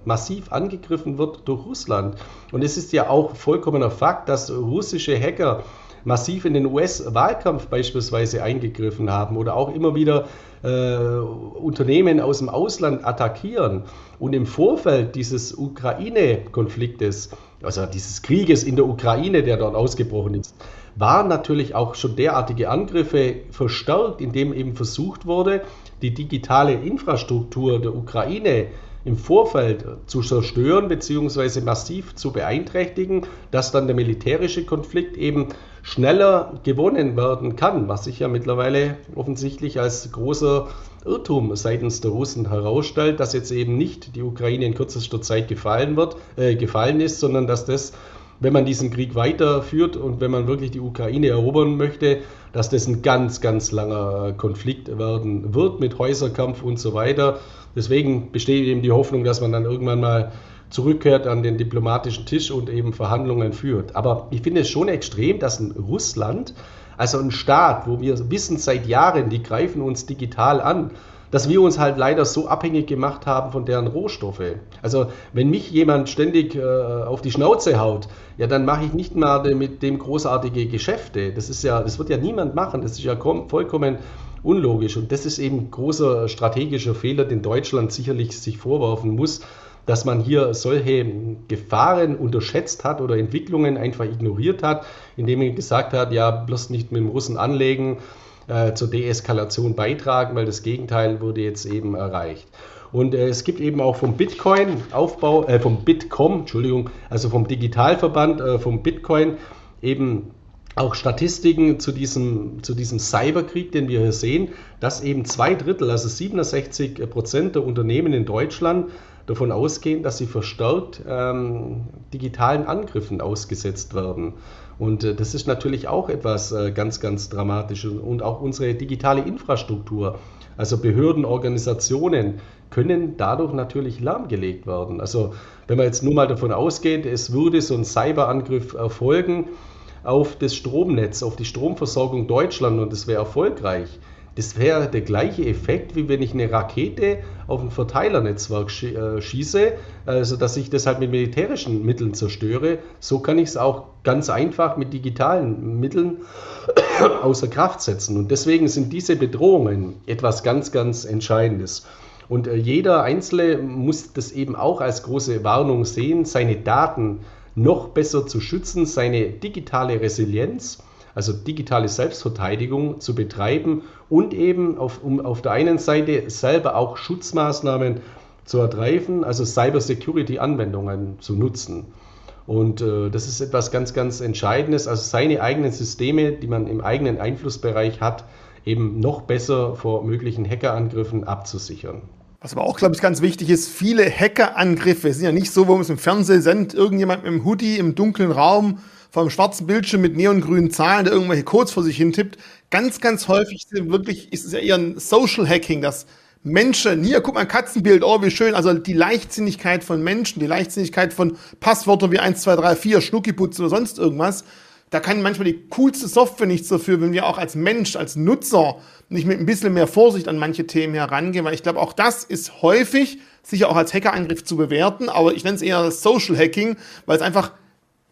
massiv angegriffen wird durch Russland. Und es ist ja auch vollkommener Fakt, dass russische Hacker massiv in den US-Wahlkampf beispielsweise eingegriffen haben oder auch immer wieder Unternehmen aus dem Ausland attackieren. Und im Vorfeld dieses Ukraine-Konfliktes, also dieses Krieges in der Ukraine, der dort ausgebrochen ist, waren natürlich auch schon derartige Angriffe verstärkt, indem eben versucht wurde, die digitale Infrastruktur der Ukraine im Vorfeld zu zerstören bzw. massiv zu beeinträchtigen, dass dann der militärische Konflikt eben schneller gewonnen werden kann, was sich ja mittlerweile offensichtlich als großer Irrtum seitens der Russen herausstellt, dass jetzt eben nicht die Ukraine in kürzester Zeit gefallen ist, sondern dass das wenn man diesen Krieg weiterführt und wenn man wirklich die Ukraine erobern möchte, dass das ein ganz, ganz langer Konflikt werden wird mit Häuserkampf und so weiter. Deswegen besteht eben die Hoffnung, dass man dann irgendwann mal zurückkehrt an den diplomatischen Tisch und eben Verhandlungen führt. Aber ich finde es schon extrem, dass in Russland, also ein Staat, wo wir wissen seit Jahren, die greifen uns digital an, dass wir uns halt leider so abhängig gemacht haben von deren Rohstoffe. Also wenn mich jemand ständig auf die Schnauze haut, ja dann mache ich nicht mal mit dem großartige Geschäfte. Das ist ja, das wird ja niemand machen, das ist ja vollkommen unlogisch. Und das ist eben ein großer strategischer Fehler, den Deutschland sicherlich sich vorwerfen muss, dass man hier solche Gefahren unterschätzt hat oder Entwicklungen einfach ignoriert hat, indem man gesagt hat, ja, bloß nicht mit dem Russen anlegen, zur Deeskalation beitragen, weil das Gegenteil wurde jetzt eben erreicht. Und es gibt eben auch vom vom Digitalverband, vom Bitcoin eben auch Statistiken zu diesem Cyberkrieg, den wir hier sehen, dass eben 2/3, also 67% der Unternehmen in Deutschland davon ausgehen, dass sie verstärkt digitalen Angriffen ausgesetzt werden. Und das ist natürlich auch etwas ganz, ganz Dramatisches. Und auch unsere digitale Infrastruktur, also Behörden, Organisationen, können dadurch natürlich lahmgelegt werden. Also wenn man jetzt nur mal davon ausgeht, es würde so ein Cyberangriff erfolgen auf das Stromnetz, auf die Stromversorgung Deutschlands und es wäre erfolgreich. Das wäre der gleiche Effekt, wie wenn ich eine Rakete auf ein Verteilernetzwerk schieße, also dass ich das halt mit militärischen Mitteln zerstöre. So kann ich es auch ganz einfach mit digitalen Mitteln außer Kraft setzen. Und deswegen sind diese Bedrohungen etwas ganz, ganz Entscheidendes. Und jeder Einzelne muss das eben auch als große Warnung sehen, seine Daten noch besser zu schützen, seine digitale Resilienz, also digitale Selbstverteidigung zu betreiben und eben um auf der einen Seite selber auch Schutzmaßnahmen zu ergreifen, also Cybersecurity-Anwendungen zu nutzen. Und das ist etwas ganz, ganz Entscheidendes, also seine eigenen Systeme, die man im eigenen Einflussbereich hat, eben noch besser vor möglichen Hackerangriffen abzusichern. Was aber auch, glaube ich, ganz wichtig ist, viele Hackerangriffe sind ja nicht so, wo man es im Fernsehen sendet, irgendjemand mit dem Hoodie im dunklen Raum vor einem schwarzen Bildschirm mit neongrünen Zahlen, der irgendwelche Codes vor sich hin tippt. Ganz, ganz häufig ist es ja eher ein Social Hacking, dass Menschen, hier, guck mal, ein Katzenbild, oh, wie schön, also die Leichtsinnigkeit von Menschen, die Leichtsinnigkeit von Passwörtern wie 1, 2, 3, 4, Schnuckiputz oder sonst irgendwas, da kann manchmal die coolste Software nichts dafür, wenn wir auch als Mensch, als Nutzer nicht mit ein bisschen mehr Vorsicht an manche Themen herangehen, weil ich glaube, auch das ist häufig sicher auch als Hackerangriff zu bewerten, aber ich nenne es eher Social Hacking, weil es einfach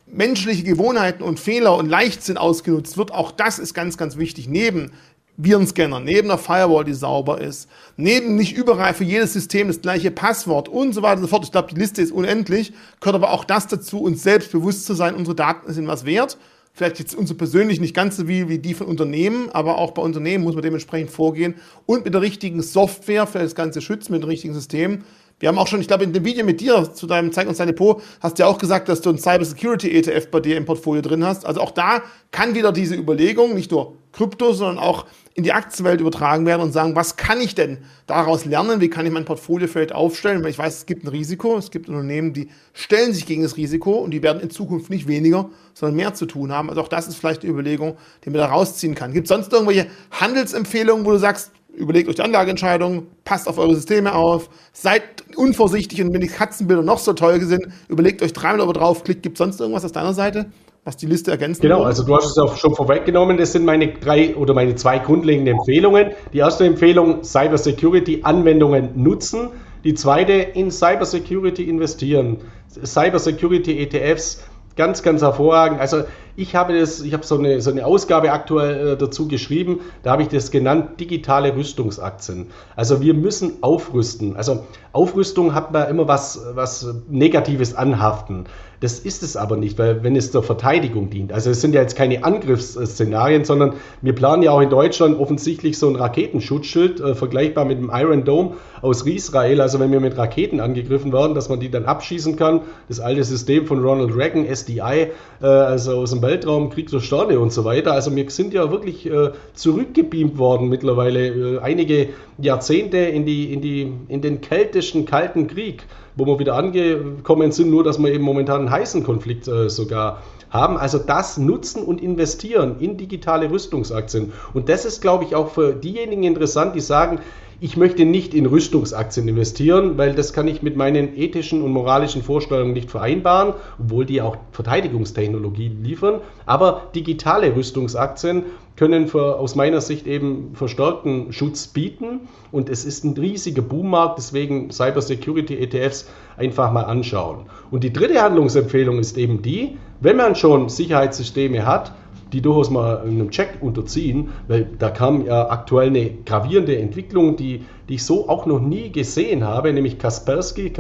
menschliche Gewohnheiten und Fehler und Leichtsinn ausgenutzt wird. Auch das ist ganz, ganz wichtig, neben Virenscanner, neben einer Firewall, die sauber ist, neben nicht überall für jedes System das gleiche Passwort und so weiter und so fort. Ich glaube, die Liste ist unendlich, gehört aber auch das dazu, uns selbst bewusst zu sein, unsere Daten sind was wert. Vielleicht jetzt unsere persönlich nicht ganz so wie die von Unternehmen, aber auch bei Unternehmen muss man dementsprechend vorgehen und mit der richtigen Software für das Ganze schützen, mit dem richtigen System. Wir haben auch schon, ich glaube, in dem Video mit dir zu deinem Zeig uns dein Depot, hast du ja auch gesagt, dass du einen Cybersecurity-ETF bei dir im Portfolio drin hast. Also auch da kann wieder diese Überlegung, nicht nur Krypto, sondern auch in die Aktienwelt übertragen werden und sagen, was kann ich denn daraus lernen? Wie kann ich mein Portfolio vielleicht aufstellen? Weil ich weiß, es gibt ein Risiko. Es gibt Unternehmen, die stellen sich gegen das Risiko und die werden in Zukunft nicht weniger, sondern mehr zu tun haben. Also auch das ist vielleicht eine Überlegung, die man da rausziehen kann. Gibt es sonst irgendwelche Handelsempfehlungen, wo du sagst, überlegt euch die Anlageentscheidung, passt auf eure Systeme auf, seid unvorsichtig und wenn die Katzenbilder noch so teuer sind, überlegt euch 3 Euro draufklickt, gibt es sonst irgendwas aus deiner Seite, was die Liste ergänzt? Genau, also du hast es auch schon vorweggenommen, das sind meine 2 grundlegende Empfehlungen. Die erste Empfehlung, Cybersecurity-Anwendungen nutzen. Die zweite, in Cybersecurity investieren. Cybersecurity-ETFs, ganz, ganz hervorragend. Also ich habe so eine Ausgabe aktuell dazu geschrieben, da habe ich das genannt, digitale Rüstungsaktien. Also wir müssen aufrüsten. Also Aufrüstung hat man immer was Negatives anhaften. Das ist es aber nicht, weil wenn es zur Verteidigung dient. Also es sind ja jetzt keine Angriffsszenarien, sondern wir planen ja auch in Deutschland offensichtlich so ein Raketenschutzschild, vergleichbar mit dem Iron Dome aus Israel. Also wenn wir mit Raketen angegriffen werden, dass man die dann abschießen kann. Das alte System von Ronald Reagan, SDI, also aus dem Weltraumkrieg, so Sterne und so weiter. Also wir sind ja wirklich zurückgebeamt worden mittlerweile einige Jahrzehnte in den keltischen Kalten Krieg, wo wir wieder angekommen sind, nur dass wir eben momentan einen heißen Konflikt sogar haben. Also das Nutzen und Investieren in digitale Rüstungsaktien. Und das ist, glaube ich, auch für diejenigen interessant, die sagen, ich möchte nicht in Rüstungsaktien investieren, weil das kann ich mit meinen ethischen und moralischen Vorstellungen nicht vereinbaren, obwohl die auch Verteidigungstechnologie liefern. Aber digitale Rüstungsaktien können aus meiner Sicht eben verstärkten Schutz bieten. Und es ist ein riesiger Boommarkt, deswegen Cybersecurity-ETFs einfach mal anschauen. Und die dritte Handlungsempfehlung ist eben die, wenn man schon Sicherheitssysteme hat, die durchaus mal einem Check unterziehen, weil da kam ja aktuell eine gravierende Entwicklung, die ich so auch noch nie gesehen habe, nämlich Kaspersky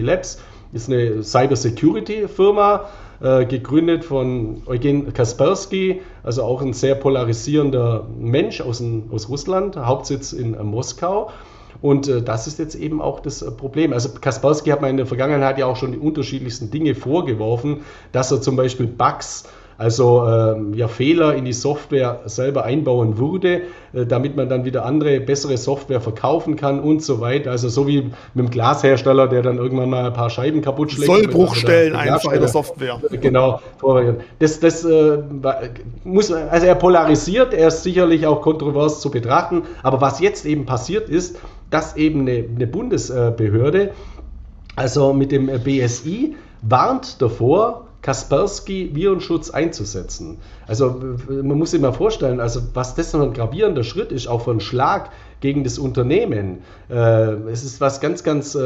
Labs, ist eine Cybersecurity-Firma, gegründet von Eugen Kaspersky, also auch ein sehr polarisierender Mensch aus Russland, Hauptsitz in Moskau. Und das ist jetzt eben auch das Problem. Also Kaspersky hat man in der Vergangenheit ja auch schon die unterschiedlichsten Dinge vorgeworfen, dass er zum Beispiel Bugs, also Fehler in die Software selber einbauen würde, damit man dann wieder andere, bessere Software verkaufen kann und so weiter. Also so wie mit dem Glashersteller, der dann irgendwann mal ein paar Scheiben kaputt schlägt. Sollbruchstellen einfach in der Software. Genau. Er polarisiert, er ist sicherlich auch kontrovers zu betrachten. Aber was jetzt eben passiert ist, dass eben eine Bundesbehörde, also mit dem BSI, warnt davor, Kaspersky Virenschutz einzusetzen. Also man muss sich mal vorstellen, also was das noch ein gravierender Schritt ist, auch für einen Schlag gegen das Unternehmen. Es ist was ganz, ganz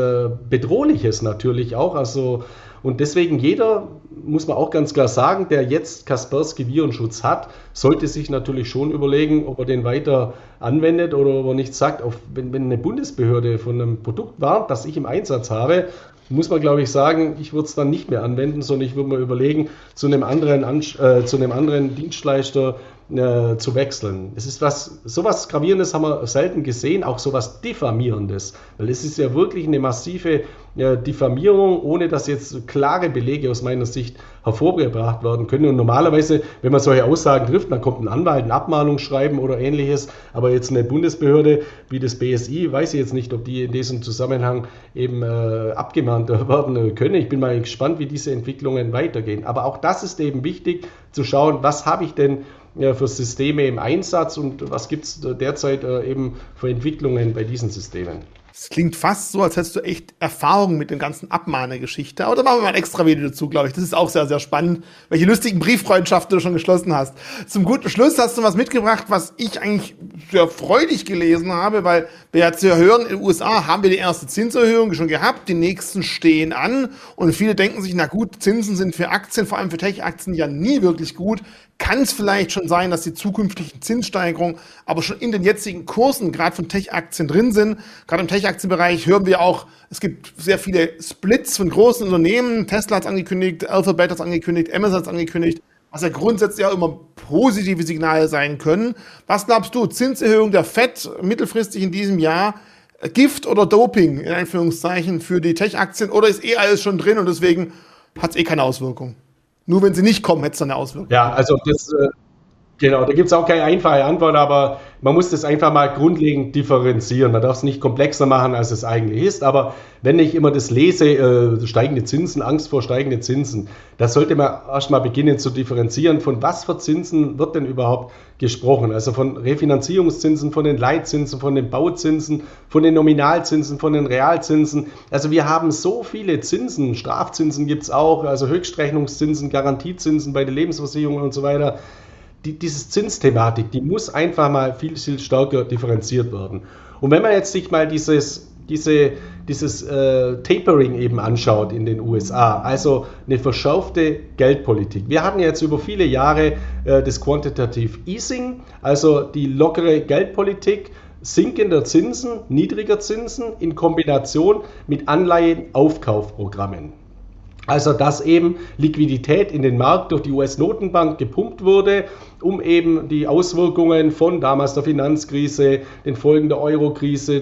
Bedrohliches natürlich auch. Also, und deswegen jeder, muss man auch ganz klar sagen, der jetzt Kaspersky Virenschutz hat, sollte sich natürlich schon überlegen, ob er den weiter anwendet oder ob er nicht sagt, wenn eine Bundesbehörde von einem Produkt warnt, das ich im Einsatz habe, muss man, glaube ich, sagen, ich würde es dann nicht mehr anwenden, sondern ich würde mir überlegen, zu einem anderen Dienstleister zu wechseln. Es ist sowas Gravierendes haben wir selten gesehen, auch sowas Diffamierendes, weil es ist ja wirklich eine massive Diffamierung, ohne dass jetzt klare Belege aus meiner Sicht hervorgebracht werden können. Und normalerweise, wenn man solche Aussagen trifft, dann kommt ein Anwalt, ein Abmahnungsschreiben oder ähnliches, aber jetzt eine Bundesbehörde wie das BSI, weiß ich jetzt nicht, ob die in diesem Zusammenhang eben abgemahnt werden können. Ich bin mal gespannt, wie diese Entwicklungen weitergehen. Aber auch das ist eben wichtig, zu schauen, was habe ich denn für Systeme im Einsatz und was gibt es derzeit eben für Entwicklungen bei diesen Systemen. Es klingt fast so, als hättest du echt Erfahrung mit den ganzen Abmahnergeschichte. Aber da machen wir mal ein extra Video dazu, glaube ich. Das ist auch sehr, sehr spannend, welche lustigen Brieffreundschaften du schon geschlossen hast. Zum guten Schluss hast du was mitgebracht, was ich eigentlich sehr freudig gelesen habe, weil wir jetzt hier hören, in den USA haben wir die erste Zinserhöhung schon gehabt, die nächsten stehen an und viele denken sich, na gut, Zinsen sind für Aktien, vor allem für Tech-Aktien ja nie wirklich gut. Kann es vielleicht schon sein, dass die zukünftigen Zinssteigerungen aber schon in den jetzigen Kursen gerade von Tech-Aktien drin sind? Gerade im Tech-Aktienbereich hören wir auch, es gibt sehr viele Splits von großen Unternehmen. Tesla hat es angekündigt, Alphabet hat es angekündigt, Amazon hat es angekündigt, was ja grundsätzlich auch immer positive Signale sein können. Was glaubst du, Zinserhöhung der FED mittelfristig in diesem Jahr, Gift oder Doping, in Anführungszeichen, für die Tech-Aktien? Oder ist alles schon drin und deswegen hat es keine Auswirkung? Nur wenn sie nicht kommen, hätte es dann eine Auswirkung. Ja, also das, genau, da gibt es auch keine einfache Antwort, aber man muss das einfach mal grundlegend differenzieren. Man darf es nicht komplexer machen, als es eigentlich ist. Aber wenn ich immer das lese, steigende Zinsen, Angst vor steigenden Zinsen, da sollte man erstmal beginnen zu differenzieren, von was für Zinsen wird denn überhaupt gesprochen. Also von Refinanzierungszinsen, von den Leitzinsen, von den Bauzinsen, von den Nominalzinsen, von den Realzinsen. Also wir haben so viele Zinsen, Strafzinsen gibt es auch, also Höchstrechnungszinsen, Garantiezinsen bei den Lebensversicherungen und so weiter. Diese Zinsthematik, die muss einfach mal viel, viel stärker differenziert werden. Und wenn man jetzt sich mal dieses Tapering eben anschaut in den USA, also eine verschärfte Geldpolitik. Wir hatten jetzt über viele Jahre das Quantitative Easing, also die lockere Geldpolitik, sinkender Zinsen, niedriger Zinsen in Kombination mit Anleihenaufkaufprogrammen. Also dass eben Liquidität in den Markt durch die US-Notenbank gepumpt wurde, um eben die Auswirkungen von damals der Finanzkrise, den Folgen der Euro-Krise,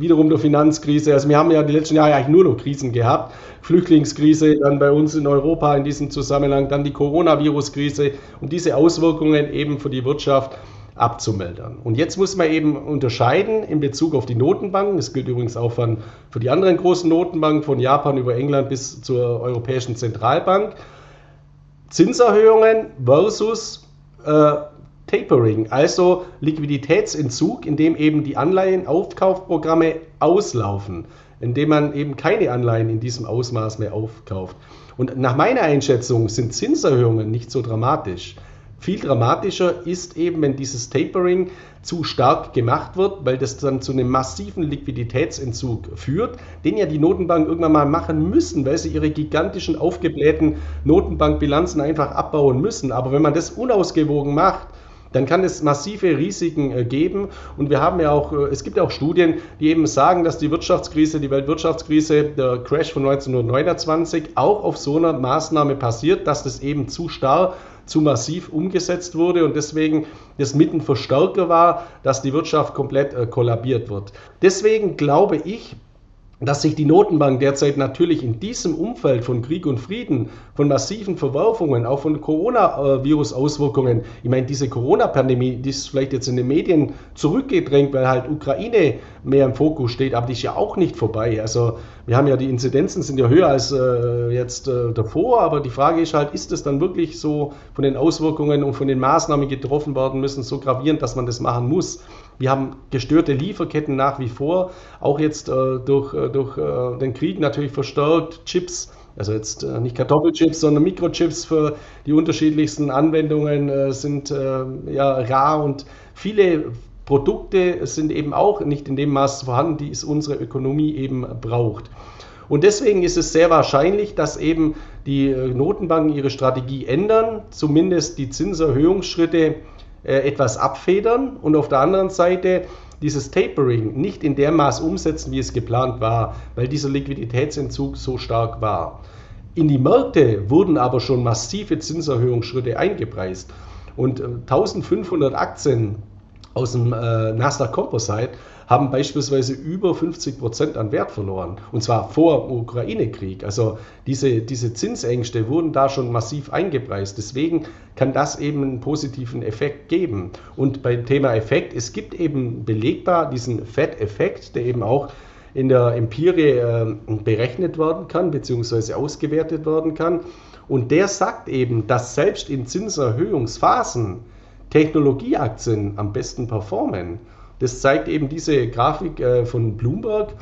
wiederum der Finanzkrise, also wir haben ja die letzten Jahre eigentlich nur noch Krisen gehabt, Flüchtlingskrise, dann bei uns in Europa in diesem Zusammenhang, dann die Coronavirus-Krise, um diese Auswirkungen eben für die Wirtschaft abzumildern. Und jetzt muss man eben unterscheiden in Bezug auf die Notenbanken. Das gilt übrigens auch für die anderen großen Notenbanken, von Japan über England bis zur Europäischen Zentralbank. Zinserhöhungen versus Tapering, also Liquiditätsentzug, in dem eben die Anleihenaufkaufprogramme auslaufen, indem man eben keine Anleihen in diesem Ausmaß mehr aufkauft. Und nach meiner Einschätzung sind Zinserhöhungen nicht so dramatisch. Viel dramatischer ist eben, wenn dieses Tapering zu stark gemacht wird, weil das dann zu einem massiven Liquiditätsentzug führt, den ja die Notenbanken irgendwann mal machen müssen, weil sie ihre gigantischen aufgeblähten Notenbankbilanzen einfach abbauen müssen. Aber wenn man das unausgewogen macht, dann kann es massive Risiken geben. Und wir haben ja auch, es gibt ja auch Studien, die eben sagen, dass die Wirtschaftskrise, die Weltwirtschaftskrise, der Crash von 1929 auch auf so einer Maßnahme passiert, dass das eben zu starr, zu massiv umgesetzt wurde und deswegen das mit ein Verstärker war, dass die Wirtschaft komplett kollabiert wird. Deswegen glaube ich, dass sich die Notenbank derzeit natürlich in diesem Umfeld von Krieg und Frieden, von massiven Verwerfungen, auch von Coronavirus-Auswirkungen, ich meine, diese Corona-Pandemie, die ist vielleicht jetzt in den Medien zurückgedrängt, weil halt Ukraine mehr im Fokus steht, aber die ist ja auch nicht vorbei. Also wir haben ja, die Inzidenzen sind ja höher als jetzt davor, aber die Frage ist halt, ist es dann wirklich so von den Auswirkungen und von den Maßnahmen getroffen werden müssen, so gravierend, dass man das machen muss? Wir haben gestörte Lieferketten nach wie vor, auch jetzt durch den Krieg natürlich verstärkt, Chips, also jetzt nicht Kartoffelchips, sondern Mikrochips für die unterschiedlichsten Anwendungen sind ja rar und viele Produkte sind eben auch nicht in dem Maß vorhanden, die es unsere Ökonomie eben braucht. Und deswegen ist es sehr wahrscheinlich, dass eben die Notenbanken ihre Strategie ändern, zumindest die Zinserhöhungsschritte etwas abfedern und auf der anderen Seite dieses Tapering nicht in der Maß umsetzen, wie es geplant war, weil dieser Liquiditätsentzug so stark war. In die Märkte wurden aber schon massive Zinserhöhungsschritte eingepreist und 1500 Aktien aus dem Nasdaq Composite haben beispielsweise über 50% an Wert verloren, und zwar vor dem Ukraine-Krieg. Also diese Zinsängste wurden da schon massiv eingepreist. Deswegen kann das eben einen positiven Effekt geben. Und beim Thema Effekt, es gibt eben belegbar diesen Fed-Effekt, der eben auch in der Empirie berechnet werden kann, beziehungsweise ausgewertet werden kann. Und der sagt eben, dass selbst in Zinserhöhungsphasen Technologieaktien am besten performen. Das zeigt eben diese Grafik von Bloomberg,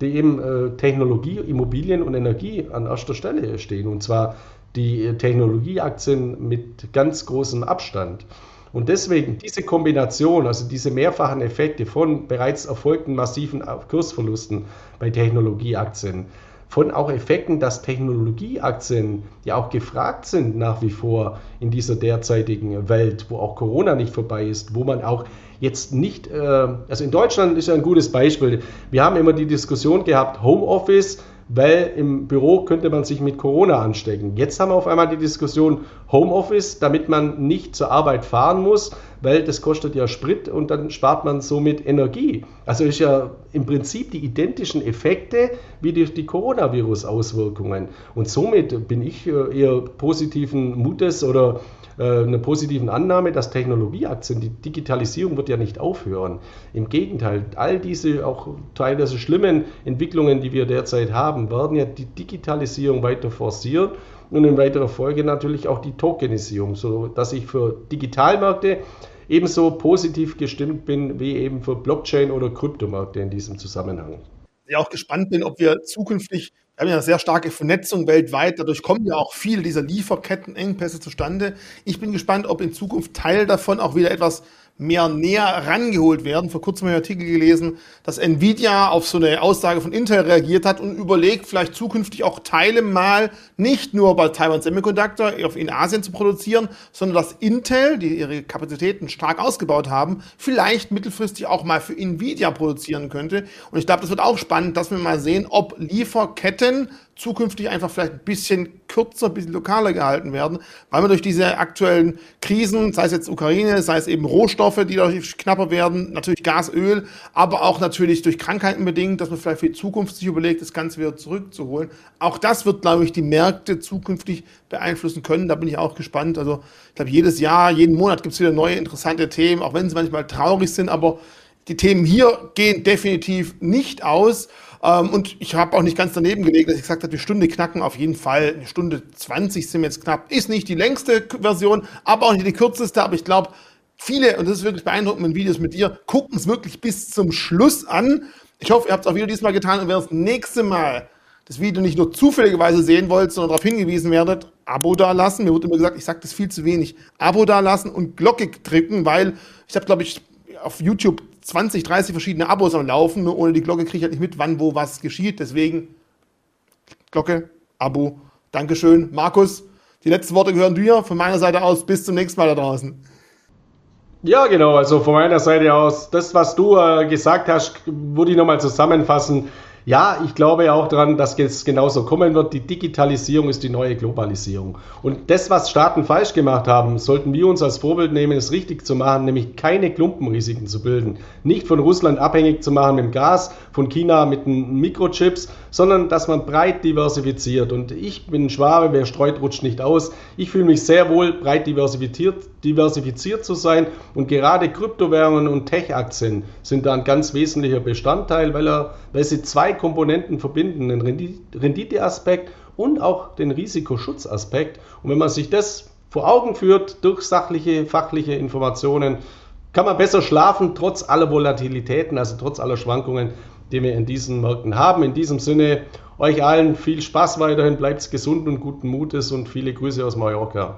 die eben Technologie, Immobilien und Energie an erster Stelle stehen. Und zwar die Technologieaktien mit ganz großem Abstand. Und deswegen diese Kombination, also diese mehrfachen Effekte von bereits erfolgten massiven Kursverlusten bei Technologieaktien, von auch Effekten, dass Technologieaktien ja auch gefragt sind nach wie vor in dieser derzeitigen Welt, wo auch Corona nicht vorbei ist, wo man auch jetzt nicht, also in Deutschland ist ja ein gutes Beispiel. Wir haben immer die Diskussion gehabt, Homeoffice, weil im Büro könnte man sich mit Corona anstecken. Jetzt haben wir auf einmal die Diskussion Homeoffice, damit man nicht zur Arbeit fahren muss, weil das kostet ja Sprit und dann spart man somit Energie. Also ist ja im Prinzip die identischen Effekte wie durch die Coronavirus-Auswirkungen. Und somit bin ich eher positiven Mutes oder einer positiven Annahme, dass Technologieaktien, die Digitalisierung wird ja nicht aufhören. Im Gegenteil, all diese auch teilweise schlimmen Entwicklungen, die wir derzeit haben, werden ja die Digitalisierung weiter forciert und in weiterer Folge natürlich auch die Tokenisierung, sodass ich für Digitalmärkte ebenso positiv gestimmt bin wie eben für Blockchain- oder Kryptomärkte in diesem Zusammenhang. Ich auch gespannt bin, ob wir zukünftig, wir haben ja eine sehr starke Vernetzung weltweit, dadurch kommen ja auch viele dieser Lieferkettenengpässe zustande. Ich bin gespannt, ob in Zukunft Teil davon auch wieder etwas mehr näher rangeholt werden. Vor kurzem habe ich einen Artikel gelesen, dass Nvidia auf so eine Aussage von Intel reagiert hat und überlegt, vielleicht zukünftig auch Teile mal nicht nur bei Taiwan Semiconductor in Asien zu produzieren, sondern dass Intel, die ihre Kapazitäten stark ausgebaut haben, vielleicht mittelfristig auch mal für Nvidia produzieren könnte. Und ich glaube, das wird auch spannend, dass wir mal sehen, ob Lieferketten zukünftig einfach vielleicht ein bisschen kürzer, ein bisschen lokaler gehalten werden, weil wir durch diese aktuellen Krisen, sei es jetzt Ukraine, sei es eben Rohstoffe, die dadurch knapper werden, natürlich Gas, Öl, aber auch natürlich durch Krankheiten bedingt, dass man vielleicht für die Zukunft sich überlegt, das Ganze wieder zurückzuholen. Auch das wird, glaube ich, die Märkte zukünftig beeinflussen können. Da bin ich auch gespannt. Also ich glaube, jedes Jahr, jeden Monat gibt es wieder neue interessante Themen, auch wenn sie manchmal traurig sind, aber die Themen hier gehen definitiv nicht aus. Und ich habe auch nicht ganz daneben gelegen, dass ich gesagt habe, die Stunde knacken auf jeden Fall. Eine Stunde 20 sind wir jetzt knapp. Ist nicht die längste Version, aber auch nicht die kürzeste. Aber ich glaube, viele, und das ist wirklich beeindruckend in Videos mit dir, gucken es wirklich bis zum Schluss an. Ich hoffe, ihr habt es auch wieder diesmal getan. Und wenn ihr das nächste Mal das Video nicht nur zufälligerweise sehen wollt, sondern darauf hingewiesen werdet, Abo dalassen. Mir wurde immer gesagt, ich sage das viel zu wenig. Abo dalassen und Glocke drücken, weil ich habe, glaube ich, auf YouTube 20, 30 verschiedene Abos am Laufen, nur ohne die Glocke kriege ich halt nicht mit, wann, wo, was geschieht. Deswegen Glocke, Abo, Dankeschön. Markus, die letzten Worte gehören dir. Von meiner Seite aus, bis zum nächsten Mal da draußen. Ja, genau. Also von meiner Seite aus, das, was du gesagt hast, würde ich nochmal zusammenfassen. Ja, ich glaube ja auch daran, dass es genauso kommen wird. Die Digitalisierung ist die neue Globalisierung. Und das, was Staaten falsch gemacht haben, sollten wir uns als Vorbild nehmen, es richtig zu machen, nämlich keine Klumpenrisiken zu bilden. Nicht von Russland abhängig zu machen mit dem Gas, von China mit den Mikrochips, sondern dass man breit diversifiziert. Und ich bin ein Schwabe, wer streut, rutscht nicht aus. Ich fühle mich sehr wohl, breit diversifiziert zu sein. Und gerade Kryptowährungen und Tech-Aktien sind da ein ganz wesentlicher Bestandteil, weil sie zwei Komponenten verbinden, den Renditeaspekt und auch den Risikoschutzaspekt. Und wenn man sich das vor Augen führt, durch sachliche, fachliche Informationen, kann man besser schlafen, trotz aller Volatilitäten, also trotz aller Schwankungen, die wir in diesen Märkten haben. In diesem Sinne, euch allen viel Spaß weiterhin, bleibt gesund und guten Mutes und viele Grüße aus Mallorca.